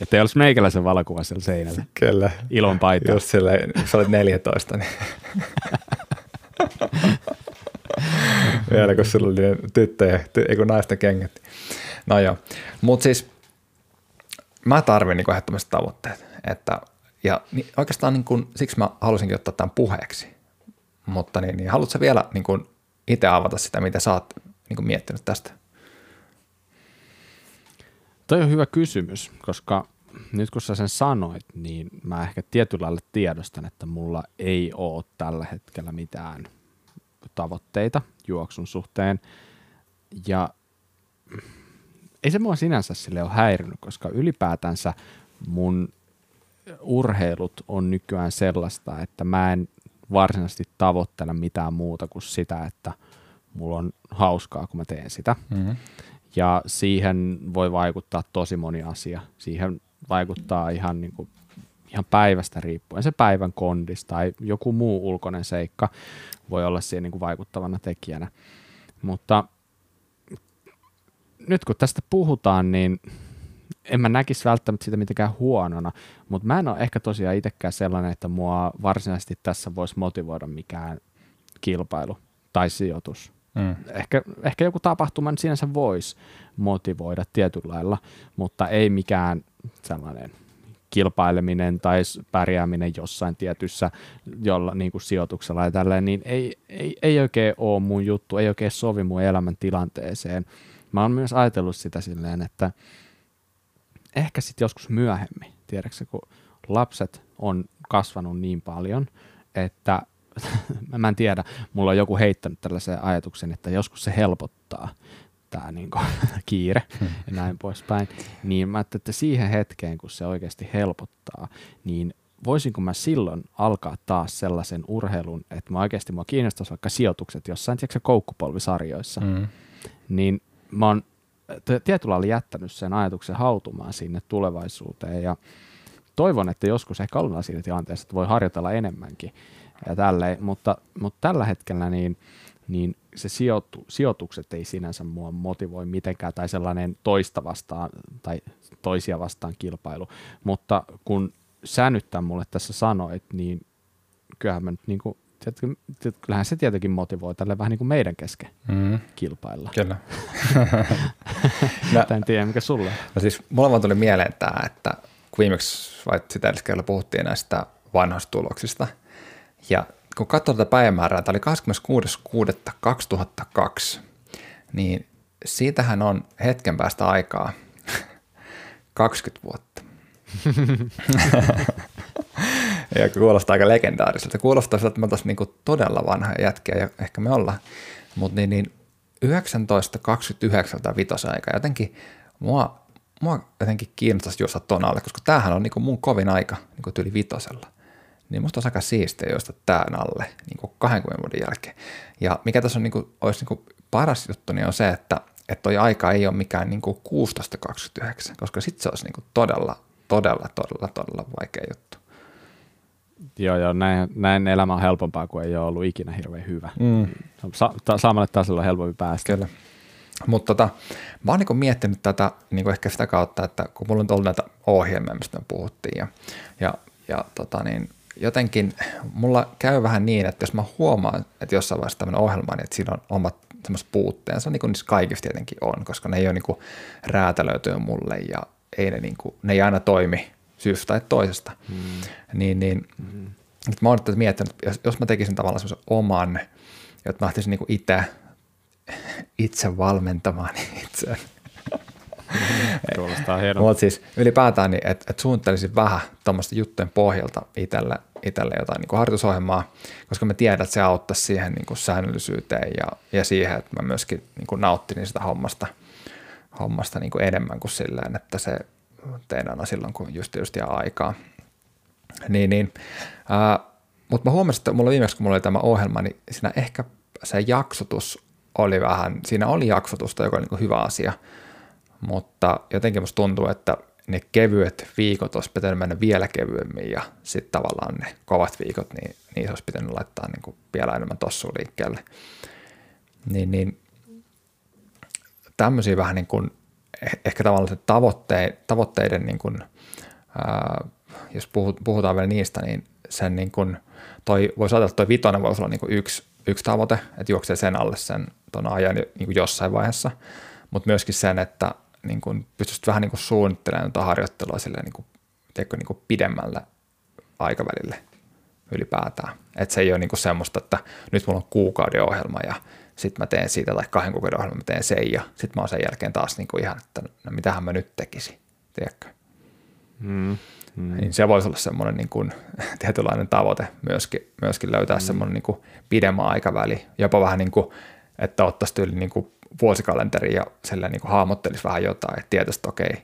Että ei olisi meikäläisen valokuva siellä seinällä. Kyllä. Ilon paita. Just silleen, kun sä olet neljätoista, niin... Vielä kun sulla oli tyttöjä, ty, ei kun naisten kengät. No joo, mutta siis mä tarvin niinku ehdottomasti tavoitteet. Että, ja niin oikeastaan niin kun, siksi mä halusinkin ottaa tämän puheeksi. Mutta niin, niin haluatko sä vielä niin kun itse avata sitä, mitä sä oot niin kun miettinyt tästä? Toi on hyvä kysymys, koska nyt kun sä sen sanoit, niin mä ehkä tietyllä lailla tiedostan, että mulla ei ole tällä hetkellä mitään tavoitteita juoksun suhteen. Ja ei se mua sinänsä sille ole häirinyt, koska ylipäätänsä mun urheilut on nykyään sellaista, että mä en varsinaisesti tavoittele mitään muuta kuin sitä, että mulla on hauskaa, kun mä teen sitä. Mm-hmm. Ja siihen voi vaikuttaa tosi moni asia. Siihen vaikuttaa ihan, niin kuin, ihan päivästä riippuen, se päivän kondis tai joku muu ulkoinen seikka voi olla siihen niin kuin vaikuttavana tekijänä. Mutta nyt kun tästä puhutaan, niin en mä näkisi välttämättä sitä mitenkään huonona, mutta mä en ole ehkä tosiaan itsekään sellainen, että mua varsinaisesti tässä voisi motivoida mikään kilpailu tai sijoitus. Mm. Ehkä, ehkä joku tapahtuma niin sinänsä voisi motivoida tietyllä lailla, mutta ei mikään sellainen kilpaileminen tai pärjääminen jossain tietyssä jolla, niin kuin sijoituksella ja tälleen, niin ei, ei, ei oikein ole mun juttu, ei oikein sovi mun elämän tilanteeseen. Mä oon myös ajatellut sitä silleen, että ehkä sitten joskus myöhemmin, tiedätkö, kun lapset on kasvanut niin paljon, että mä en tiedä, mulla on joku heittänyt tällaisen ajatuksen, että joskus se helpottaa tämä niinku kiire ja näin poispäin, niin mä ajattelin, että siihen hetkeen, kun se oikeasti helpottaa, niin voisinko mä silloin alkaa taas sellaisen urheilun, että mä oikeasti mua kiinnostaisi vaikka sijoitukset jossain, tiedätkö, koukkupolvisarjoissa, mm. niin mä oon tietyllä lailla jättänyt sen ajatuksen hautumaan sinne tulevaisuuteen ja toivon, että joskus ehkä ollaan siinä tilanteessa, että voi harjoitella enemmänkin. Ja tälleen, mutta, mutta tällä hetkellä niin, niin se sijoitu, sijoitukset ei sinänsä mua motivoi mitenkään tai sellainen toista vastaan tai toisia vastaan kilpailu, mutta kun sä nyt tämän mulle tässä sanoit, niin kyllähän mä nyt niin kuin, kyllähän se tietenkin motivoi tälle vähän niin kuin meidän kesken mm. kilpailla. Kyllä. Mä en tiedä, mikä sulle. No siis mulla vaan tuli mieleen tämä, että kun viimeksi vai sitä edellä puhuttiin näistä vanhoista tuloksista, ja kun katsoin tätä päivämäärää, tämä oli kahdeskymmeneskuudes kuudetta kaksituhattakaksi, niin siitähän on hetken päästä aikaa kaksikymmentä vuotta. Ja kuulostaa aika legendaariselta. Kuulostaa siltä, että me oltaisiin niinku todella vanha jätkiä, ja ehkä me ollaan. Mutta niin, niin yhdeksäntoista kaksikymmentäyhdeksän tai vitosaika jotenkin mua, mua jotenkin kiinnostaisi juosta ton alle, koska tämähän on niinku mun kovin aika niinku tyyli vitosella. Niin musta olisi aika siistiä juosta tämän alle niin kuin kahdenkymmenen vuoden jälkeen. Ja mikä tässä on, niin kuin, olisi niin kuin paras juttu, niin on se, että, että toi aika ei ole mikään niin kuin kuusitoista kaksikymmentäyhdeksän, koska sitten se olisi niin kuin todella, todella, todella, todella vaikea juttu. Joo, joo, näin, näin elämä on helpompaa, kun ei ole ollut ikinä hirveän hyvä. Mm. Sa- ta- saamalle tasolle on helpompi päästä. Kyllä. Mutta tota, mä oon niin kuin miettinyt tätä niin kuin ehkä sitä kautta, että kun mulla on ollut näitä ohjelmia, mistä me puhuttiin, ja, ja, ja tota niin, jotenkin mulla käy vähän niin, että jos mä huomaan, että jossain vaiheessa tämmöinen ohjelma, niin että siinä on omat semmoiset puutteensa, niin kuin niissä kaikissa tietenkin on, koska ne ei ole niin kuin räätälöityä mulle ja ei ne, niin kuin, ne ei aina toimi syystä tai toisesta. Mm. Niin, niin mm. nyt mä oon nyt miettinyt, että jos, jos mä tekisin tavallaan semmoisen oman, että mä lähtisin niin kuin itse, itse valmentamaan itseä. Mutta siis ylipäätään, niin että et suunnittelisin vähän tuommoisten juttujen pohjalta itselle, itselle jotain niin kuin harjoitusohjelmaa, koska mä tiedän, että se auttaisi siihen niin kuin säännöllisyyteen ja, ja siihen, että mä myöskin niin kuin nauttin sitä hommasta, hommasta niin kuin enemmän kuin silleen, että se tein aina silloin, kun just just jää aikaa. Niin, niin. Mutta mä huomasin, että mulla viimeksi, kun mulla oli tämä ohjelma, niin siinä ehkä se jaksotus oli vähän, siinä oli jaksotusta, joka oli niin kuin hyvä asia, mutta jotenkin musta tuntuu, että ne kevyet viikot olisi pitänyt mennä vielä kevyemmin ja sitten tavallaan ne kovat viikot, niin niitä olisi pitänyt laittaa niin kuin vielä enemmän tossuun liikkeelle. Niin, niin tämmöisiä vähän niin kuin ehkä tavallaan tavoitteiden, tavoitteiden niin kuin, ää, jos puhutaan vielä niistä, niin sen niin kuin toi, voisi ajatella, että toi vitonen voisi olla niin kuin yksi, yksi tavoite, että juoksee sen alle sen ton ajan niin kuin jossain vaiheessa, mutta myöskin sen, että niin kuin pystyisit vähän niin kuin suunnittelemaan tätä harjoittelua silleen niin kuin, teikö, niin kuin pidemmälle aikavälille ylipäätään. Että se ei ole niin kuin semmoista, että nyt mulla on kuukauden ohjelma ja sitten mä teen siitä, tai kahden kuukauden ohjelma mä teen sen ja sitten mä oon sen jälkeen taas niin kuin ihan, että no mitähän mä nyt tekisin, tiedätkö? Mm, mm. Niin se voisi olla semmoinen niin kuin tietynlainen tavoite myöskin, myöskin löytää mm. semmoinen niin kuin pidemmän aikaväli, jopa vähän niin kuin, että ottaisi tyyli niin kuin vuosikalenteri ja silleen niin kuin hahmottelisi vähän jotain, että tietysti että okei,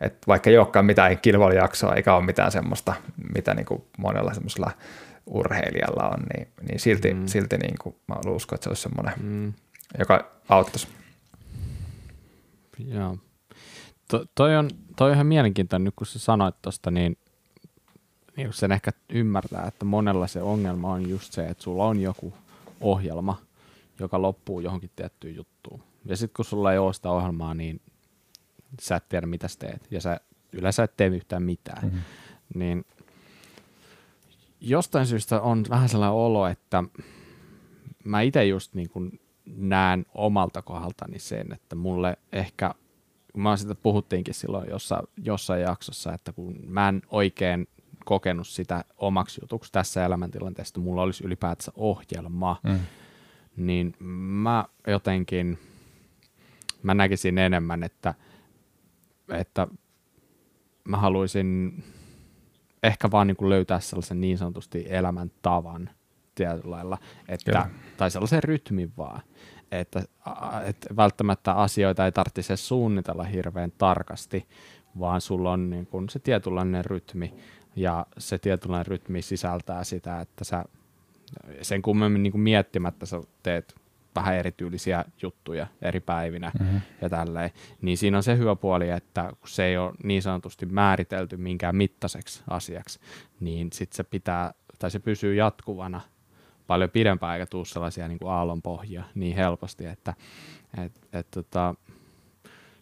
että vaikka ei olekaan mitään kilpailujaksoa eikä ole mitään semmoista, mitä niin kuin monella semmoisella urheilijalla on, niin, niin silti, mm. silti niin kuin mä uskon, että se olisi semmoinen, mm. joka auttaisi. Joo. To, toi, on, toi on ihan mielenkiintoinen nyt, kun sä sanoit tuosta, niin, niin sen ehkä ymmärtää, että monella se ongelma on just se, että sulla on joku ohjelma, joka loppuu johonkin tiettyyn juttuun. Ja sitten kun sulla ei ole sitä ohjelmaa, niin sä et tiedä, mitä sä teet. Ja sä yleensä et tee yhtään mitään. Mm-hmm. Niin jostain syystä on vähän sellainen olo, että mä itse just niin kun näen omalta kohdaltani sen, että mulle ehkä, mä sitä puhuttiinkin silloin jossain, jossain jaksossa, että kun mä en oikein kokenut sitä omaksi jutuksi tässä elämäntilanteessa, että mulla olisi ylipäätänsä ohjelma, mm. niin mä jotenkin, mä näkisin enemmän, että, että mä haluaisin ehkä vaan niin kuin löytää sellaisen niin sanotusti elämäntavan tietyllä lailla, että, Kyllä. tai sellaisen rytmin vaan, että, että välttämättä asioita ei tarvitse suunnitella hirveän tarkasti, vaan sulla on niin kuin se tietynlainen rytmi, ja se tietynlainen rytmi sisältää sitä, että sä sen kummemmin niin kuin miettimättä sä teet vähän erityylisiä juttuja eri päivinä mm-hmm. ja tälleen, niin siinä on se hyvä puoli, että kun se ei ole niin sanotusti määritelty minkään mittaiseksi asiaksi, niin sitten se pitää, tai se pysyy jatkuvana paljon pidempään, eikä tule sellaisia niin kuin aallonpohjia niin helposti, että et, et, tota,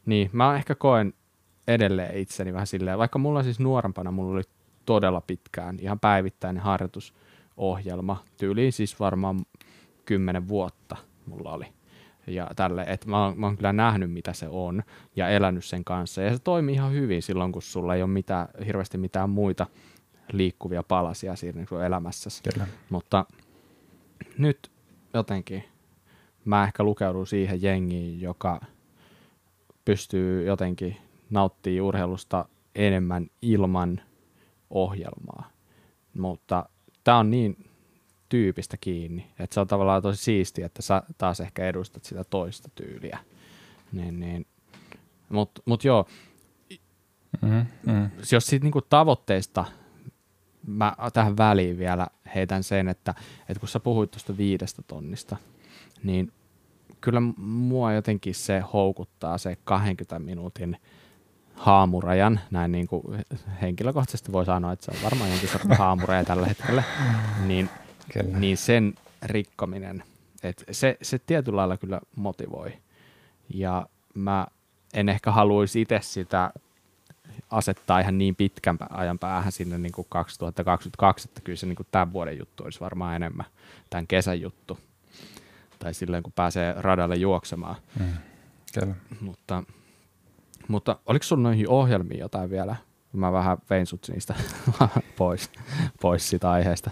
niin mä ehkä koen edelleen itseni vähän silleen, vaikka mulla siis nuorempana mulla oli todella pitkään ihan päivittäinen harjoitusohjelma, tyyliin siis varmaan kymmenen vuotta mulla oli. Ja tälle, että mä, mä oon kyllä nähnyt, mitä se on ja elänyt sen kanssa. Ja se toimii ihan hyvin silloin, kun sulla ei ole mitään, hirveästi mitään muita liikkuvia palasia siinä niin elämässäsi. Kyllä. Mutta nyt jotenkin mä ehkä lukeudun siihen jengiin, joka pystyy jotenkin nauttimaan urheilusta enemmän ilman ohjelmaa. Mutta tää on niin tyypistä kiinni. Että se on tavallaan tosi siistiä, että sä taas ehkä edustat sitä toista tyyliä. Niin, niin. Mutta mut joo, mm-hmm, mm. jos siitä niinku tavoitteista, mä tähän väliin vielä heitän sen, että et kun sä puhuit tuosta viidestä tonnista, niin kyllä mua jotenkin se houkuttaa se kaksikymmentä minuutin haamurajan, näin niin kuin henkilökohtaisesti voi sanoa, että se on varmaan jonkin sorta haamuraja tällä hetkellä, niin Kyllä. Niin sen rikkominen, että se, se tietyllä lailla kyllä motivoi. Ja mä en ehkä haluaisi itse sitä asettaa ihan niin pitkän ajan päähän sinne niin kuin kaksituhattakaksikymmentäkaksi, että kyllä se niin kuin tämän vuoden juttu olisi varmaan enemmän, tämän kesän juttu. Tai silleen, kun pääsee radalle juoksemaan. Mm, kyllä. Mutta, mutta oliko sun noihin ohjelmiin jotain vielä? Mä vähän vein sut niistä pois, pois siitä aiheesta.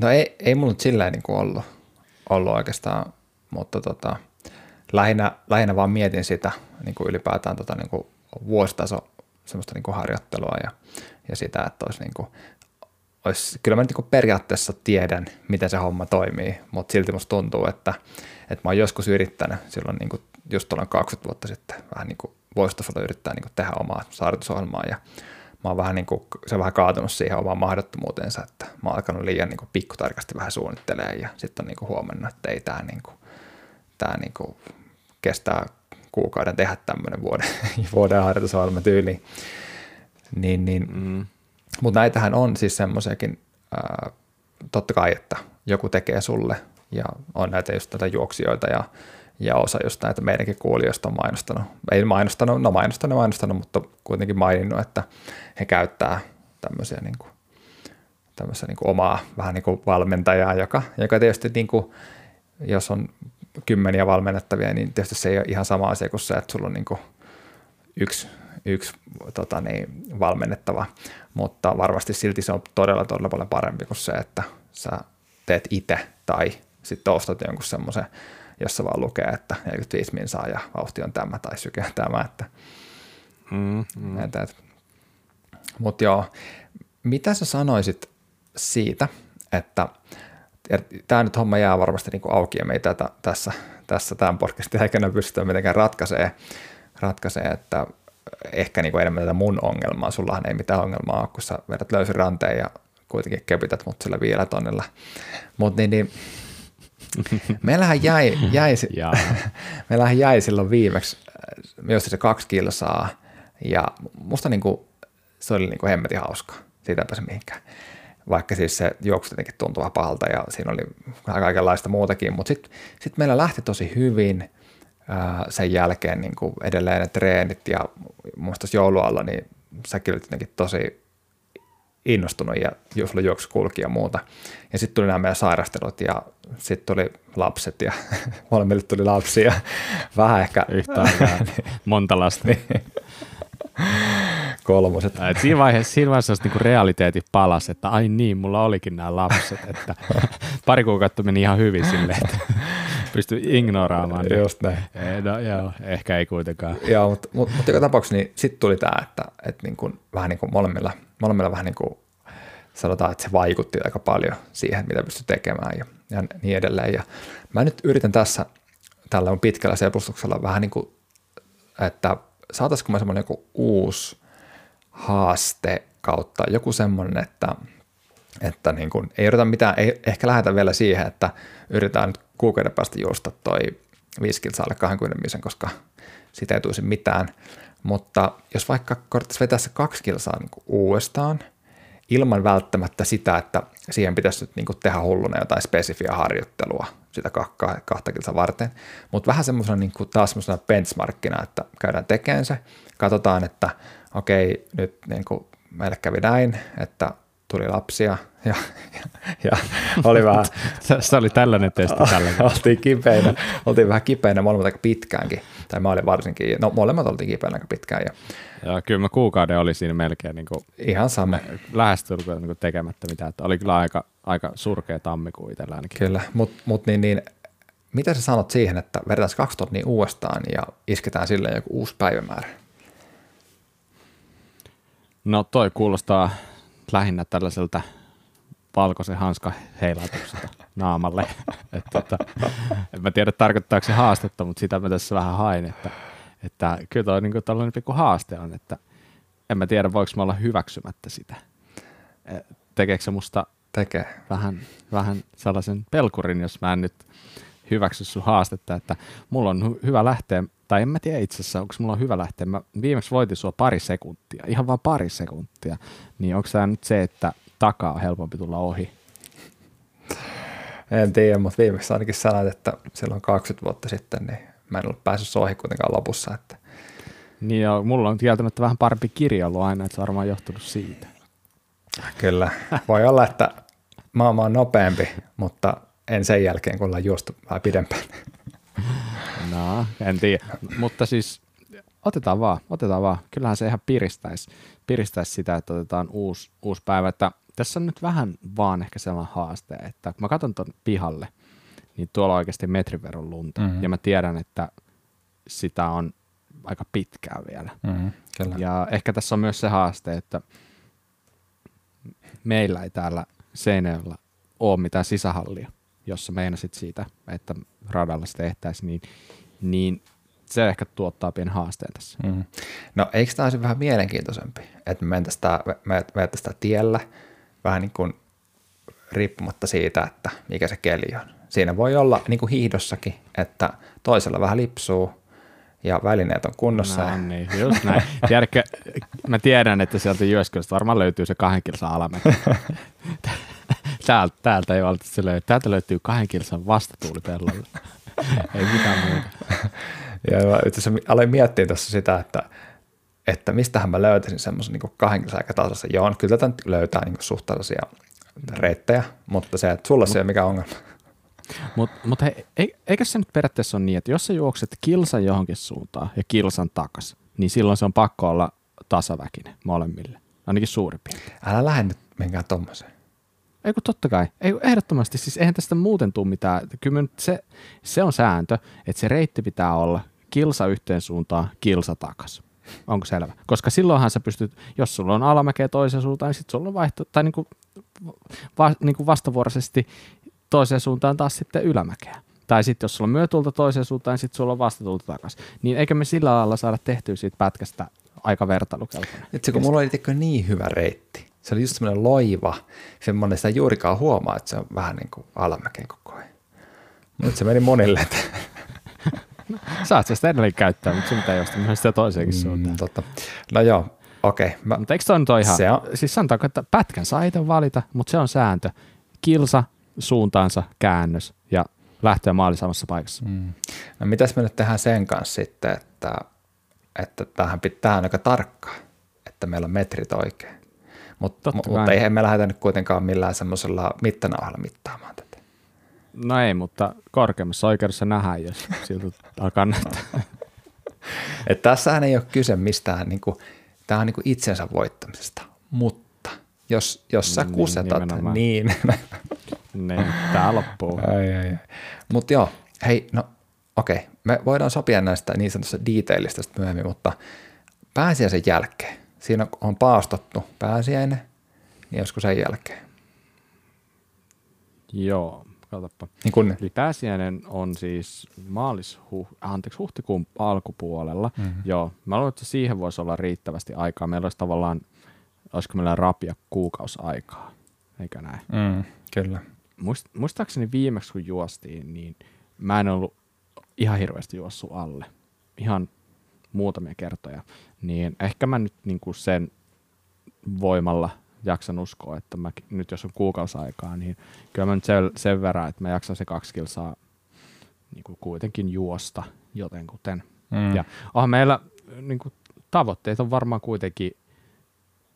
No ei, ei mulla nyt silleen niin kuin ollut, ollut oikeastaan, mutta tota, lähinnä, lähinnä vaan mietin sitä niin kuin ylipäätään tota, niin kuin vuositaso semmoista niin kuin harjoittelua ja, ja sitä, että olisi, niin kuin, olisi, kyllä mä nyt niin kuin periaatteessa tiedän, miten se homma toimii, mutta silti musta tuntuu, että, että mä oon joskus yrittänyt silloin niin kuin just tuolloin kaksikymmentä vuotta sitten vähän niin kuin vuositasolla yrittää niin kuin tehdä omaa harjoitusohjelmaa ja mä oon vähän niin kuin, se on vähän kaatunut siihen omaan mahdottomuuteensa, että mä oon alkanut liian niin kuin pikkutarkasti vähän suunnittelemaan ja sitten on niin kuin huomannut, että ei tää, niin kuin, tää niin kuin kestää kuukauden tehdä tämmöinen vuoden, vuoden harjoitusohjelma tyyli. Niin, niin. Mm. Mutta näitähän on siis semmoisiakin, äh, totta kai, että joku tekee sulle, ja on näitä just näitä juoksijoita, ja, ja osa just näitä meidänkin kuulijoista on mainostanut, ei mainostanut, no mainostanut, mainostanut, mutta kuitenkin maininnut, että he käyttää tämmöisiä niin kuin, tämmöistä niin kuin omaa vähän niin kuin valmentajaa, joka, joka tietysti niin kuin, jos on kymmeniä valmennettavia, niin tietysti se ei ole ihan sama asia kuin se, että sulla on niin kuin yksi, yksi tota niin, valmennettava, mutta varmasti silti se on todella, todella paljon parempi kuin se, että sä teet itse tai sitten ostat jonkun semmoisen, jossa vaan lukee, että neljäkymmentäviisi min saa ja vauhti on tämä tai syke on tämä. Että, mm, mm. että, että. Mut joo, mitä sä sanoisit siitä, että tämä nyt homma jää varmasti niinku auki ja me ei tätä, tässä, tässä tämän podcastin aikana pystytä mitenkään ratkaisee, ratkaisee että ehkä niinku enemmän tätä mun ongelmaa. Sullahan ei mitään ongelmaa ole, kun sä vedät löysin ranteen ja kuitenkin kepität mut sillä viidellä tonnilla. Mut niin, niin meillähän jäi, jäi, meillähän jäi silloin viimeksi myös se kaksi kilsaa ja musta niinku, se oli niinku hemmetin hauska. Siitä ei pääse mihinkään. Vaikka siis se juoksu tietenkin tuntui vähän pahalta ja siinä oli kaikenlaista muutakin, mutta sitten sit meillä lähti tosi hyvin ää, sen jälkeen niin kuin edelleen ne treenit ja muistas joulualla, niin säkin oli tietenkin tosi innostunut ja sulla juoksu kulki ja muuta. Ja sitten tuli nämä meidän sairastelut ja sitten tuli lapset ja molemmille tuli lapsia, vähän ehkä yhtään monta lasta. Kolmoset. Siinä vaiheessa, siinä vaiheessa niinku realiteetit palasi, että ai niin, mulla olikin nämä lapset, että pari kuukautta meni ihan hyvin silleen, että pystyi ignoraamaan. Just näin. No joo, ehkä ei kuitenkaan. Joo, mutta, mutta, mutta joka tapauksessa niin sitten tuli tämä, että, että niin kuin, vähän niin kuin molemmilla, molemmilla vähän niin kuin sanotaan, että se vaikutti aika paljon siihen, mitä pystyi tekemään ja, ja niin edelleen. Ja mä nyt yritän tässä tällä mun pitkällä sepustuksella vähän niin kuin, että saataisiko mä semmoinen joku uusi haaste kautta joku semmoinen, että, että niin kuin, ei yritä mitään, ei ehkä lähdetä vielä siihen, että yritetään nyt kuukauden päästä juosta toi viisi kilsaa alle kaksikymmentä misen, koska siitä ei tulisi mitään. Mutta jos vaikka koittaisi vetää se kaksi kilsaa niin kuin uudestaan, ilman välttämättä sitä, että siihen pitäisi nyt niin kuin tehdä hulluna jotain spesifiä harjoittelua sitä kahta, kahta kilsaa varten, mutta vähän semmoisena niin kuin taas semmoisena benchmarkkina, että käydään tekemään se, katsotaan, että okei, nyt niin kuin meille kävi näin, että tuli lapsia ja, ja, ja oli vähän... Se oli tällainen testi tällainen. Oltiin kipeinä, oltiin vähän kipeinä, molemmat aika pitkäänkin, tai mä olin varsinkin, no molemmat oltiin kipeinä aika pitkään. Ja, ja kyllä mä kuukauden oli siinä melkein niin kuin, ihan sama. Lähestulkoon niin kuin tekemättä mitään, että oli kyllä aika, aika surkea tammikuu itsellä ainakin. Kyllä, mutta mut niin, niin, mitä sä sanot siihen, että vedetään se kaksi tonnia uudestaan ja isketään silleen joku uusi päivämäärä? No toi kuulostaa lähinnä tällaiselta valkoisen hanskan heilautukselta naamalle. että, että, en mä tiedä tarkoittaako se haastetta, mutta sitä mä tässä vähän hain. Että, että kyllä toi niin kuin tällainen pikku haaste on, että en mä tiedä voiko mä olla hyväksymättä sitä. Tekeekö se musta Tekee. Vähän, vähän sellaisen pelkurin, jos mä en nyt hyväksy sun haastetta, että mulla on hyvä lähteä. Tai en mä tiedä itse asiassa, onko mulla hyvä lähteä. Mä viimeksi voitin sua pari sekuntia, ihan vaan pari sekuntia. Niin onko tämä nyt se, että takaa on helpompi tulla ohi? En tiedä, mutta viimeksi ainakin sanoit, että silloin kaksikymmentä vuotta sitten, niin mä en ollut päässyt ohi kuitenkaan lopussa. Että. Niin joo, mulla on kieltämättä vähän parempi kirja ollut aina, että se on varmaan johtunut siitä. Kyllä, voi olla, että mä oon nopeampi, mutta en sen jälkeen, kun ollaan juostu vähän pidempään. No, en tiedä, mutta siis otetaan vaan, otetaan vaan. Kyllähän se ihan piristäisi, piristäisi sitä, että otetaan uusi, uusi päivä. Että tässä on nyt vähän vaan ehkä sellainen haaste, että kun mä katson ton pihalle, niin tuolla on oikeasti metrin verran lunta. Mm-hmm. Ja mä tiedän, että sitä on aika pitkään vielä. Mm-hmm, ja ehkä tässä on myös se haaste, että meillä ei täällä Seinäjoella ole mitään sisähallia, jossa meinasit siitä, että radalla se tehtäisiin, niin, niin se ehkä tuottaa pienen haasteen tässä. Mm. No eikö tämä olisi vähän mielenkiintoisempi, että me mentäisiin sitä tiellä vähän niin kuin riippumatta siitä, että mikä se keli on. Siinä voi olla niin kuin hiihdossakin, että toisella vähän lipsuu ja välineet on kunnossa. No niin, just näin. Tiedätkö, mä tiedän, että sieltä Jyväskylästä varmaan löytyy se kahden kilsan alamäki. Täältä, täältä ei valitettavasti löydy. Täältä löytyy kahden kilsan vastatuulipellolle. Ei mitään muuta. Ja mä itse asiassa aloin miettiä tuossa sitä, että, että mistähän mä löytäisin semmoisen niin kahden kilsan aika tasaisen. Joo, kyllä tätä löytää niin suhtaisia reittejä, mutta se, että sulla se ei ole mikään ongelma. Mutta mut eikö se nyt periaatteessa ole niin, että jos sä juokset kilsan johonkin suuntaan ja kilsan takas, niin silloin se on pakko olla tasaväkinen molemmille, ainakin suurin piirtein. Älä lähde nyt menkään tommoseen. Ei kun totta kai, ei kun ehdottomasti, siis eihän tästä muuten tule mitään. Kyllä se, se on sääntö, että se reitti pitää olla kilsa yhteen suuntaan, kilsa takas. Onko selvä? Koska silloinhan sä pystyt, jos sulla on alamäkeä toiseen suuntaan, niin sitten sulla on vaihto, tai niinku, va, niinku vastavuoroisesti toiseen suuntaan taas sitten ylämäkeä. Tai sitten jos sulla on myötulta toiseen suuntaan, niin sitten sulla on vastatulta takaisin. Niin eikö me sillä lailla saada tehtyä siitä pätkästä aika vertailukelpoinen? Itse kun mulla oli niin hyvä reitti. Se oli just semmoinen loiva. Semmoinen sitä juurikaan huomaa, että se on vähän niin kuin alamäkeen koko ajan. Mutta se meni monille. Saat sä sitä edelleen käyttää, mutta sun pitää jostain myös sitä toiseenkin suuntaan. Mm, totta. No joo, okei. Okay. Mä... Mutta eikö toi nyt ole ihan, se on... siis sanotaanko, että pätkän saa itse valita, mutta se on sääntö. Kilsa, suuntaansa, käännös ja lähtö ja maali samassa paikassa. Mm. No mitäs me nyt tehdään sen kanssa sitten, että, että tämähän pitää aika tarkkaa, että meillä on metrit oikein. Mut, mu- mutta eihän me lähdetä nyt kuitenkaan millään semmoisella mittanauhalla mittaamaan tätä. No ei, mutta korkeammassa oikeudessa nähdään, jos siltä alkaa näyttää. Et tässähän ei ole kyse mistään, niin kuin, tämä on niin kuin itsensä voittamisesta, mutta jos, jos sä kusetat, nimenomaan. Niin... Niin, tää loppuu. Ai, ai, ai. Mut joo, hei, no okei, okay. Me voidaan sopia näistä niin sanotusta detailista myöhemmin, mutta pääsiäisen jälkeen, siinä on paastottu pääsiäinen, niin joskus sen jälkeen. Joo, katsoppa. Niin kun... Eli pääsiäinen on siis maalis, huh, anteeksi, huhtikuun alkupuolella. Mm-hmm. Joo, mä luulen, että siihen voisi olla riittävästi aikaa. Meillä olisi tavallaan, olisiko meillä rapia kuukausaikaa, eikä näin? Mm, kyllä. Muist, muistaakseni viimeksi, kun juostiin, niin mä en ollut ihan hirveästi juossut alle. Ihan muutamia kertoja. Niin ehkä mä nyt niin kuin sen voimalla jaksan uskoa, että mä nyt jos on kuukausaikaa, niin kyllä mä nyt sen, sen verran, että mä jaksan se kaksi kilsaa niin kuin kuitenkin juosta jotenkuten. Mm. Ja onhan meillä niin kuin tavoitteet on varmaan kuitenkin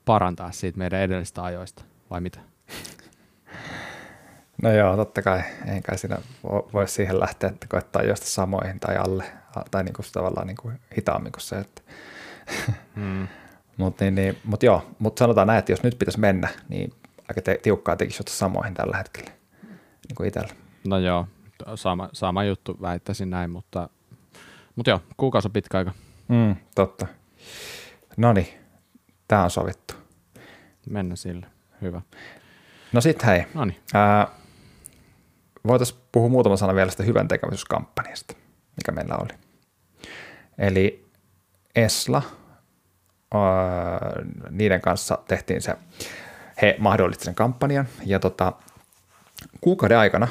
parantaa siitä meidän edellisistä ajoista, vai mitä? No joo, totta kai. Eikä siinä voi siihen lähteä, että koettaa juosta samoihin tai alle, tai niinku tavallaan niinku hitaammin kuin se. Että. Mm. Mutta niin, niin, mut joo, mut sanotaan näin, että jos nyt pitäisi mennä, niin aika te- tiukkaa tekisi juosta samoihin tällä hetkellä, niin kuin itsellä. No joo, sama, sama juttu väittäisin näin, mutta, mutta joo, kuukausi on pitkä aika. Mm, totta. Noniin, tää on sovittu. Mennä sille, hyvä. No sit hei. Noniin. Ää, voitaisiin puhua muutama sana vielä sitä hyvän tekemisyyskampanjasta, mikä meillä oli. Eli Esla, öö, niiden kanssa tehtiin se, he mahdollistivat sen kampanjan, ja tota, kuukauden aikana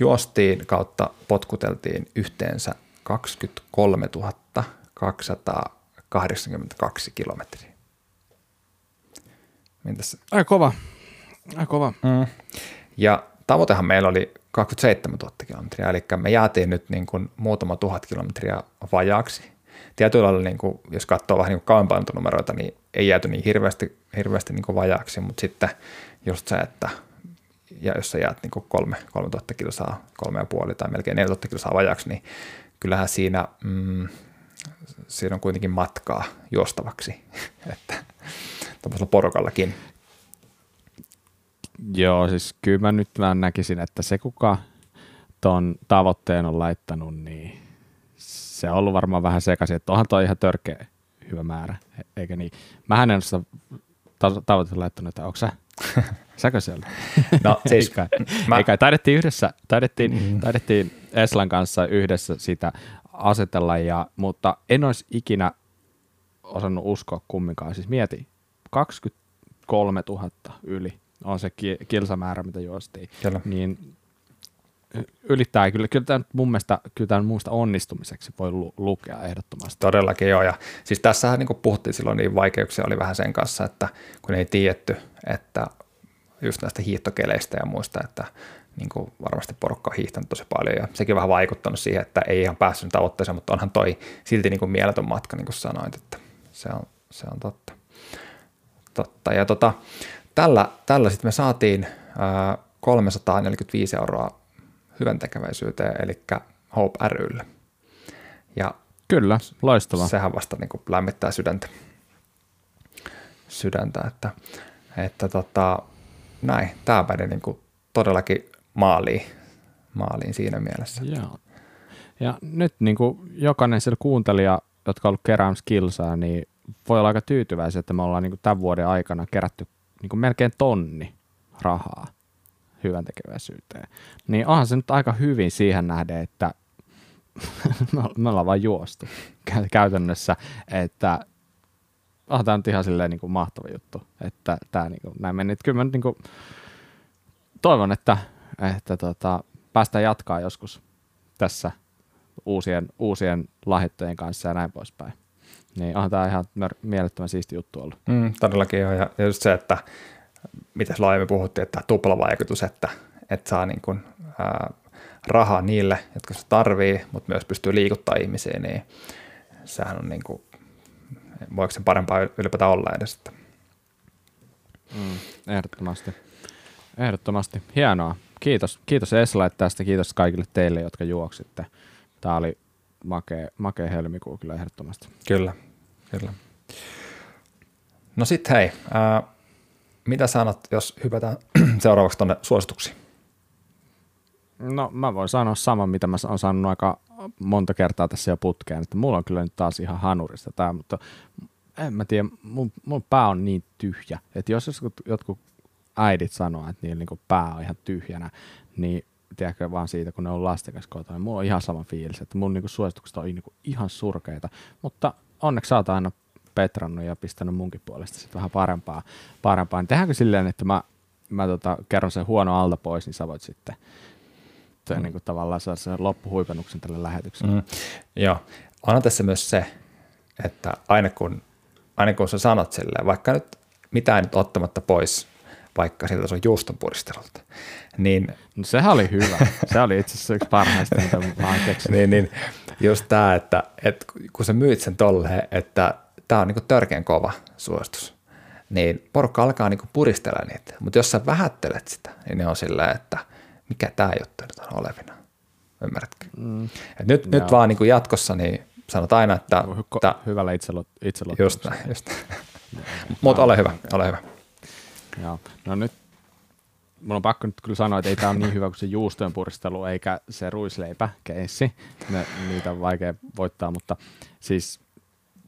juostiin kautta potkuteltiin yhteensä kaksikymmentäkolmetuhatta kaksisataakahdeksankymmentäkaksi kilometriä. Mitäs? Ai kova, ai kova. Mm. Ja tavoitehan meillä oli kaksikymmentäseitsemäntuhatta kilometriä, eli me jäätiin nyt niin kuin muutama tuhat kilometriä vajaaksi. Tietyllä lailla, niin kuin, jos katsoo vähän niin kuin kauanpainontunumeroita, niin ei jääty niin hirveästi, hirveästi niin kuin vajaaksi, mutta sitten just se, että ja jos sä jäät niin kuin kolme, kolme tuhatta kilsaa, kolme ja puoli tai melkein neljä tuhatta kilsaa vajaaksi, niin kyllähän siinä, mm, siinä on kuitenkin matkaa juostavaksi, että tuollaisella porukallakin. Joo, siis kyllä mä nyt vähän näkisin, että se kuka ton tavoitteen on laittanut, niin se on ollut varmaan vähän sekaisin, että onhan toi ihan törkeä hyvä määrä, eikä niin. Mähän en ole sitä tavoitetta laittanut, että onko sä? Säkö siellä? No siis. Eikä, mä... eikä, taidettiin yhdessä, taidettiin, mm-hmm. taidettiin Eslan kanssa yhdessä sitä asetella, ja, mutta en olisi ikinä osannut uskoa kumminkaan. Siis mieti, kaksikymmentäkolmetuhatta yli on se kilsamäärä, mitä juostiin. Kyllä. Niin ylittää kyllä, kyllä tämä mun mielestä, kyllä tämä muusta onnistumiseksi voi lu- lukea ehdottomasti. Todellakin joo, ja siis tässähän niin kuin puhuttiin silloin, niin vaikeuksia oli vähän sen kanssa, että kun ei tiedetty, että just näistä hiihtokeleistä ja muista, että niin kuin varmasti porukka on hiihtänyt tosi paljon, ja sekin on vähän vaikuttanut siihen, että ei ihan päässyt tavoitteeseen, mutta onhan toi silti niin kuin mieletön matka, niin kuin sanoit, että se on, se on totta. totta. Ja tota, tällä, tällä sitten me saatiin ää, kolmesataaneljäkymmentäviisi euroa hyväntekeväisyyteen, eli Hope ry:lle. Ja kyllä, loistavaa. Sehän vasta niin kuin lämmittää sydäntä, sydäntä että, että tota, näin, tämä päin niin kuin todellakin maaliin, maaliin siinä mielessä. Ja, ja nyt niin kuin jokainen siellä kuuntelija, jotka on ollut keräämässä kilsaa, niin voi olla aika tyytyväisiä, että me ollaan niin kuin tämän vuoden aikana kerätty niin kuin melkein tonni rahaa hyväntekeväisyyteen. Niin onhan se nyt aika hyvin siihen nähden, että me ollaan vaan juostu käytännössä, että ah, tämä on nyt ihan silleen niin kuin mahtava juttu, että tämä niin kuin näin meni. Kyllä mä nyt niin kuin toivon, että, että tota, päästään jatkaa joskus tässä uusien, uusien lahjoittajien kanssa ja näin poispäin. Niin onhan tämä ihan mielettömän siisti juttu ollut. Mm, todellakin joo, ja just se, että mitäs laajemmin puhuttiin, että tuplavaikutus, että, että saa niin kuin, ää, rahaa niille, jotka se tarvii, mutta myös pystyy liikuttaa ihmisiä, niin sehän on niin kuin, voiko sen parempaa ylipäätään olla edes. Mm, ehdottomasti. Ehdottomasti. Hienoa. Kiitos. Kiitos Esla tästä. Kiitos kaikille teille, jotka juoksitte. Tämä oli makea, makea helmikuu kyllä ehdottomasti. Kyllä. Kyllä. No sit hei, äh, mitä sanot, jos hypätään seuraavaksi tuonne suosituksiin? No mä voin sanoa saman, mitä mä oon sanonut aika monta kertaa tässä jo putkeen, että mulla on kyllä nyt taas ihan hanurista tämä, mutta en mä tiedä, mun, mun pää on niin tyhjä, että jos jotkut, jotkut äidit sanoo, että niillä niinku pää on ihan tyhjänä, niin tiedätkö vaan siitä, kun ne on lasten kanssa kotona, niin mulla on ihan sama fiilis, että mun niinku suositukset on niinku ihan surkeita, mutta onneksi sä oot aina petrannut ja pistänyt munkin puolesta sit vähän parempaa, parempaa. Niin tehdäänkö silleen, että mä, mä tota, kerron sen huono alta pois, niin sä voit sitten se, mm. niin kuin, tavallaan saada sen loppuhuipennuksen tälle lähetykselle. Mm. Joo, on tässä myös se, että aina kun, aina kun sä sanot silleen, vaikka nyt mitään nyt ottamatta pois, vaikka siltä sun juuston puristelulta. Niin, no sehän oli hyvä. Se oli itse asiassa yksi parhaista, mitä mä oon keksinyt. niin, niin, just tää, että, että kun sä myyt sen tolleen, että tää on niinku törkeän kova suositus, niin porukka alkaa niinku puristella niitä. Mutta jos sä vähättelet sitä, niin ne on silleen, että mikä tää juttu nyt on olevina. Ymmärrätkö? Mm. Et nyt, nyt vaan niinku jatkossa, niin sanot aina, että... Ko- tää, hyvällä itseluottamuksella. Just näin, just näin. Mutta ole hyvä, ole hyvä. Joo, no nyt mun on pakko nyt kyllä sanoa, että ei tää ole niin hyvä kuin se juustojen puristelu eikä se ruisleipäkeissi, ne, niitä on vaikea voittaa, mutta siis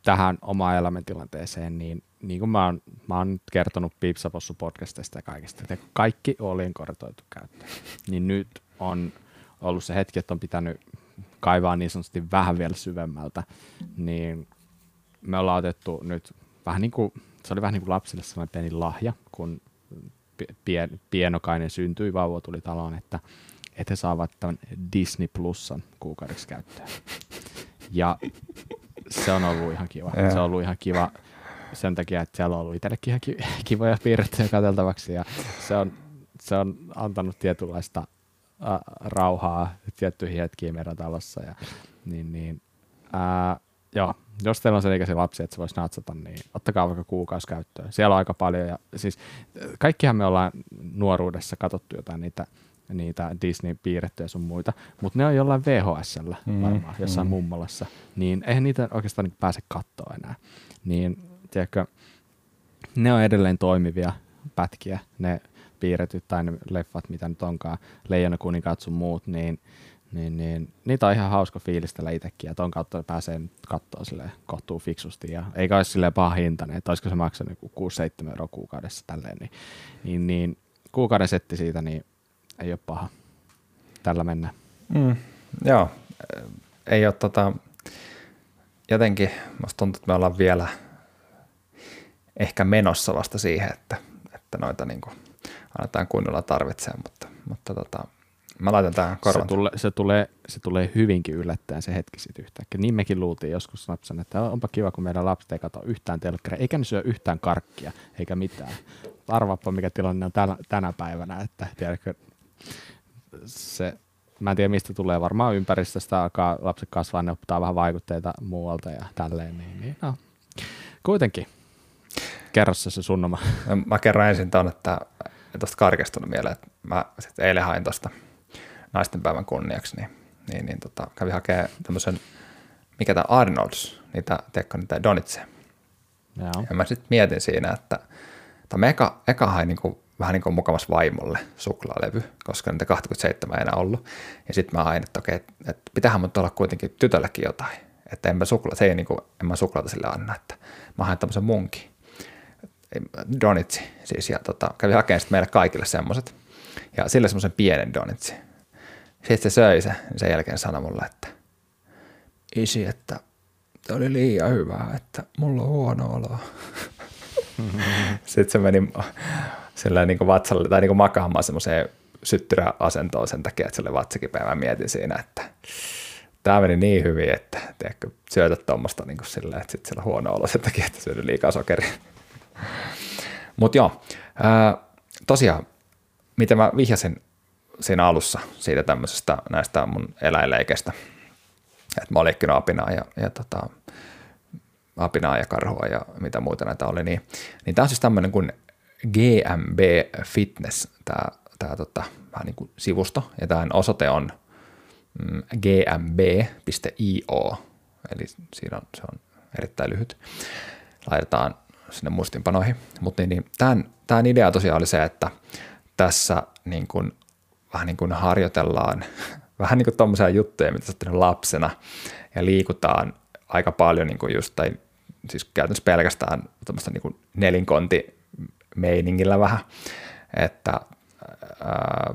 tähän omaan elämäntilanteeseen, niin, niin kuin mä oon, mä oon nyt kertonut Piipsapossu-podcastista ja kaikista, että kaikki oli inkortoitu käyttöön, niin nyt on ollut se hetki, että on pitänyt kaivaa niin sanotusti vähän vielä syvemmältä, niin me ollaan otettu nyt vähän niin kuin se oli vähän niin kuin lapsille sellainen pieni lahja, kun pien, pienokainen syntyi, vauva tuli taloon, että, että he saavat tämän Disney Plusan kuukaudeksi käyttöön. Ja se on ollut ihan kiva. Ja. Se on ollut ihan kiva sen takia, että siellä on ollut itsellekin ihan kivoja piirrettyjä katseltavaksi. Ja se, on, se on antanut tietynlaista äh, rauhaa tiettyihin hetkiin meidän talossa. Ja, niin, niin, äh, joo. Jos teillä on sen ikäisiä lapsia, että se voisi natsata, niin ottakaa vaikka kuukausi käyttöön. Siellä on aika paljon. Ja siis kaikkihan me ollaan nuoruudessa katsottu jotain niitä, niitä Disney-piirrettyjä sun muita, mutta ne on jollain V H S:llä varmaan, mm, jossain mm. mummolassa. Niin eihän niitä oikeastaan niin pääse katsoa enää. Niin tiedätkö, ne on edelleen toimivia pätkiä, ne piirretyt tai ne leffat, mitä nyt onkaan, Leijonakuninkaat sun muut, niin Niin, niin, niitä on ihan hauska fiilistellä itsekin, ja ton kautta pääsee katsoa silleen kohtuu fiksusti, ja eikä olisi silleen paha hintainen, että olisiko se maksanut kuusi seitsemän euroa kuukaudessa tälleen, niin, niin, niin kuukauden setti siitä, niin ei ole paha. Tällä mennään. Mm, joo, ei ole tota, jotenkin, musta tuntuu, että me ollaan vielä ehkä menossa vasta siihen, että, että noita niin kuin annetaan kunnolla tarvitsee, mutta, mutta tota, Mä laitan tähän korvan. Se, tule, se, tulee, se tulee hyvinkin yllättäen se hetki sitten yhtäkkiä. Niin mekin luultiin joskus lapsena, että onpa kiva, kun meidän lapset ei katso yhtään telkkäriä, eikä ne syö yhtään karkkia, eikä mitään. Arvaappa, mikä tilanne on tänä, tänä päivänä, että tiedätkö, se, mä en tiedä mistä tulee, varmaan ympäristöstä alkaa lapset kasvaa, ne ottaa vähän vaikutteita muualta ja tälleen, niin, niin no. Kuitenkin. Kerro se sun oma. Mä kerron ensin tuon, että tuosta karkistunut mieleen, että mä sitten eilen hain tuosta naistenpäivän kunniaksi, niin, niin, niin tota, kävin hakemaan tämmöisen, mikä tämä Arnold's, niitä, tiedätkö, niitä donitseja. Ja mä sitten mietin siinä, että tai mä eka, eka hain niinku, vähän niin kuin mukavassa vaimolle suklaalevy, koska niitä kaksikymmentäseitsemän ei enää ollut. Ja sitten mä hain, että okei, että et pitäähän mun olla kuitenkin tytölläkin jotain. Että en mä, sukla, se ei niinku, en mä suklaata sille anna, että mä hain tämmöisen munkin. Donitsi siis, ja tota, kävin hakemaan sitten meille kaikille semmoiset, ja sille semmoisen pienen donitsi. Sitten se söi se, niin sen jälkeen sanoi mulle, että isi, että tämä oli liian hyvää, että mulla on huono olo. Mm-hmm. Sitten se meni silleen niin kuin vatsalle, tai niin kuin makaamaan semmoiseen syttyräasentoon sen takia, että se oli vatsakipeä. Mä mietin siinä, että tämä meni niin hyvin, että tiedätkö, syötä tuommoista niin kuin silleen, että sitten sillä on huono olo sen takia, että syödä liikaa sokeria. Mutta joo, ää, tosiaan, mitä mä vihjasin siinä alussa siitä tämmöisestä näistä mun eläinleikeistä, että mä olin kyllä apinaa ja, ja tota, apinaa ja karhua ja mitä muuta näitä oli, niin, niin tämä on siis tämmöinen kuin Gmb Fitness, tämä, tämä tota, vähän niin kuin sivusto, ja tämän osoite on mm, gmb piste io, eli siinä on, se on erittäin lyhyt, laitetaan sinne muistinpanoihin, mutta niin, niin, tämän, tämän idea tosiaan oli se, että tässä niin kuin, vähän niin kuin harjoitellaan vähän niin kuin tuommoisia juttuja, mitä sä oot tehnyt lapsena, ja liikutaan aika paljon niin kuin just, tai siis käytännössä pelkästään tuommoista niin kuin nelinkontimeiningillä vähän, että ää,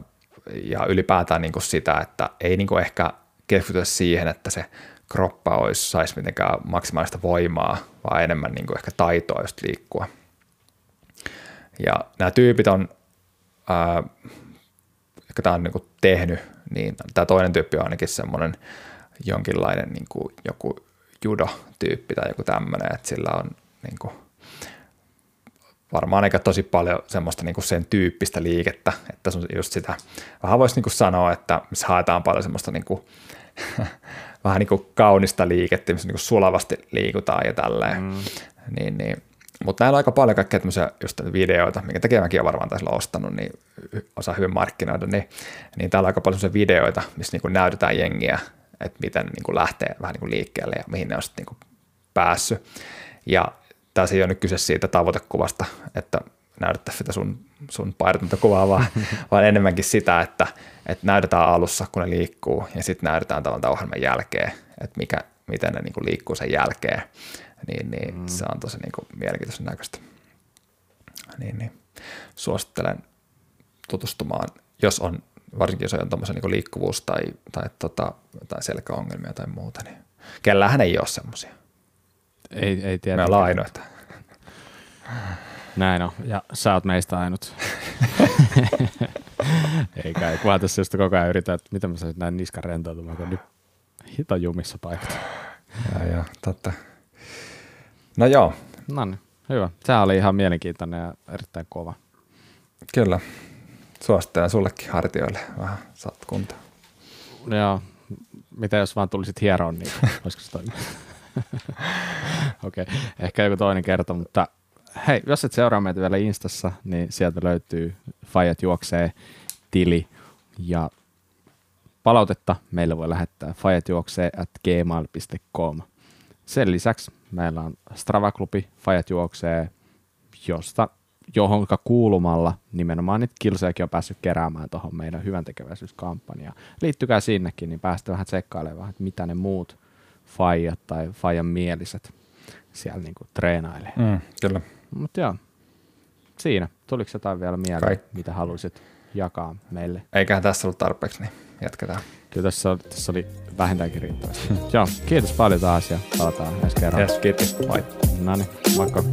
ja ylipäätään niin kuin sitä, että ei niin kuin ehkä keskitytä siihen, että se kroppa olisi, saisi mitenkään maksimaalista voimaa, vaan enemmän niin kuin ehkä taitoa just liikkua. Ja nämä tyypit on, ää, ehkä tämä on niin kuin tehnyt, niin tämä toinen tyyppi on ainakin semmoinen jonkinlainen niin kuin joku judo-tyyppi tai joku tämmöinen, että sillä on niin kuin varmaan eikä tosi paljon semmoista niin kuin sen tyyppistä liikettä, että se on just sitä, vähän voisi niin kuin sanoa, että missä haetaan paljon semmoista niin kuin vähän niin kuin kaunista liikettä, missä niin kuin sulavasti liikutaan ja tälleen. Mm. Niin, niin. Mutta näillä on aika paljon kaikkea tämmöisiä just videoita, minkä takia mäkin olen varmaan tässä ostanut, niin osaa hyvin markkinoida, niin, niin täällä on aika paljon semmoisia videoita, missä niin kuin näytetään jengiä, että miten niin kuin lähtee vähän niin kuin liikkeelle ja mihin ne on sitten niin kuin päässyt. Ja tässä ei ole nyt kyse siitä tavoitekuvasta, että näytettäisiin sitä sun, sun painotonta kuvaa, vaan, vaan enemmänkin sitä, että, että näytetään alussa, kun ne liikkuu, ja sitten näytetään tavallaan ohjelman jälkeen, että mikä, miten ne niin kuin liikkuu sen jälkeen, niin, niin mm. se on tosi niin kuin mielenkiintoisen näköistä. Niin, niin. Suosittelen tutustumaan, jos on, varsinkin jos on tuommoisen niin liikkuvuus tai, tai, tota, tai selkäongelmia tai muuta, niin kellähän ei ole semmoisia. Ei, ei tiedä. Me ollaan ainoita. Näin on, ja sä oot meistä ainut. Eikä, kunhan tässä just koko ajan yrität, että miten mä saisin näin niskan rentoutumaan, kun nyt hito jumissa paikat. Joo, joo, totta. No joo. No niin, hyvä. Sehän oli ihan mielenkiintoinen ja erittäin kova. Kyllä. Suosittelen sullekin hartioille vähän saat kuntaa. Joo, mitä jos vaan tulisit hieroon, niin olisiko se toimia? Okei, okay. Ehkä joku toinen kerta, mutta hei, jos et seuraa meitä vielä Instassa, niin sieltä löytyy Faiettioksen tili ja palautetta meille voi lähettää faiettioksen at gmail piste com. Sen lisäksi meillä on Strava-klubi Faiettioksen, josta johonka kuulumalla nimenomaan niitä kilsejäkin on päässyt keräämään tuohon meidän hyväntekeväisyyskampanjaan. Liittykää sinnekin, niin päästään vähän tsekkailemaan, että mitä ne muut faijat tai faijan mieliset siellä niinku treenailee. Mm, kyllä. Mutta joo, siinä. Tuliko jotain vielä mieleen, Kaik. mitä haluaisit jakaa meille? Eiköhän tässä ollut tarpeeksi, niin jatketaan. Kyllä tässä oli, tässä oli vähintäänkin riittävästi. Joo, kiitos paljon taas ja palataan ensi kerran. Yes, kiitos. Moi. No niin, moikka.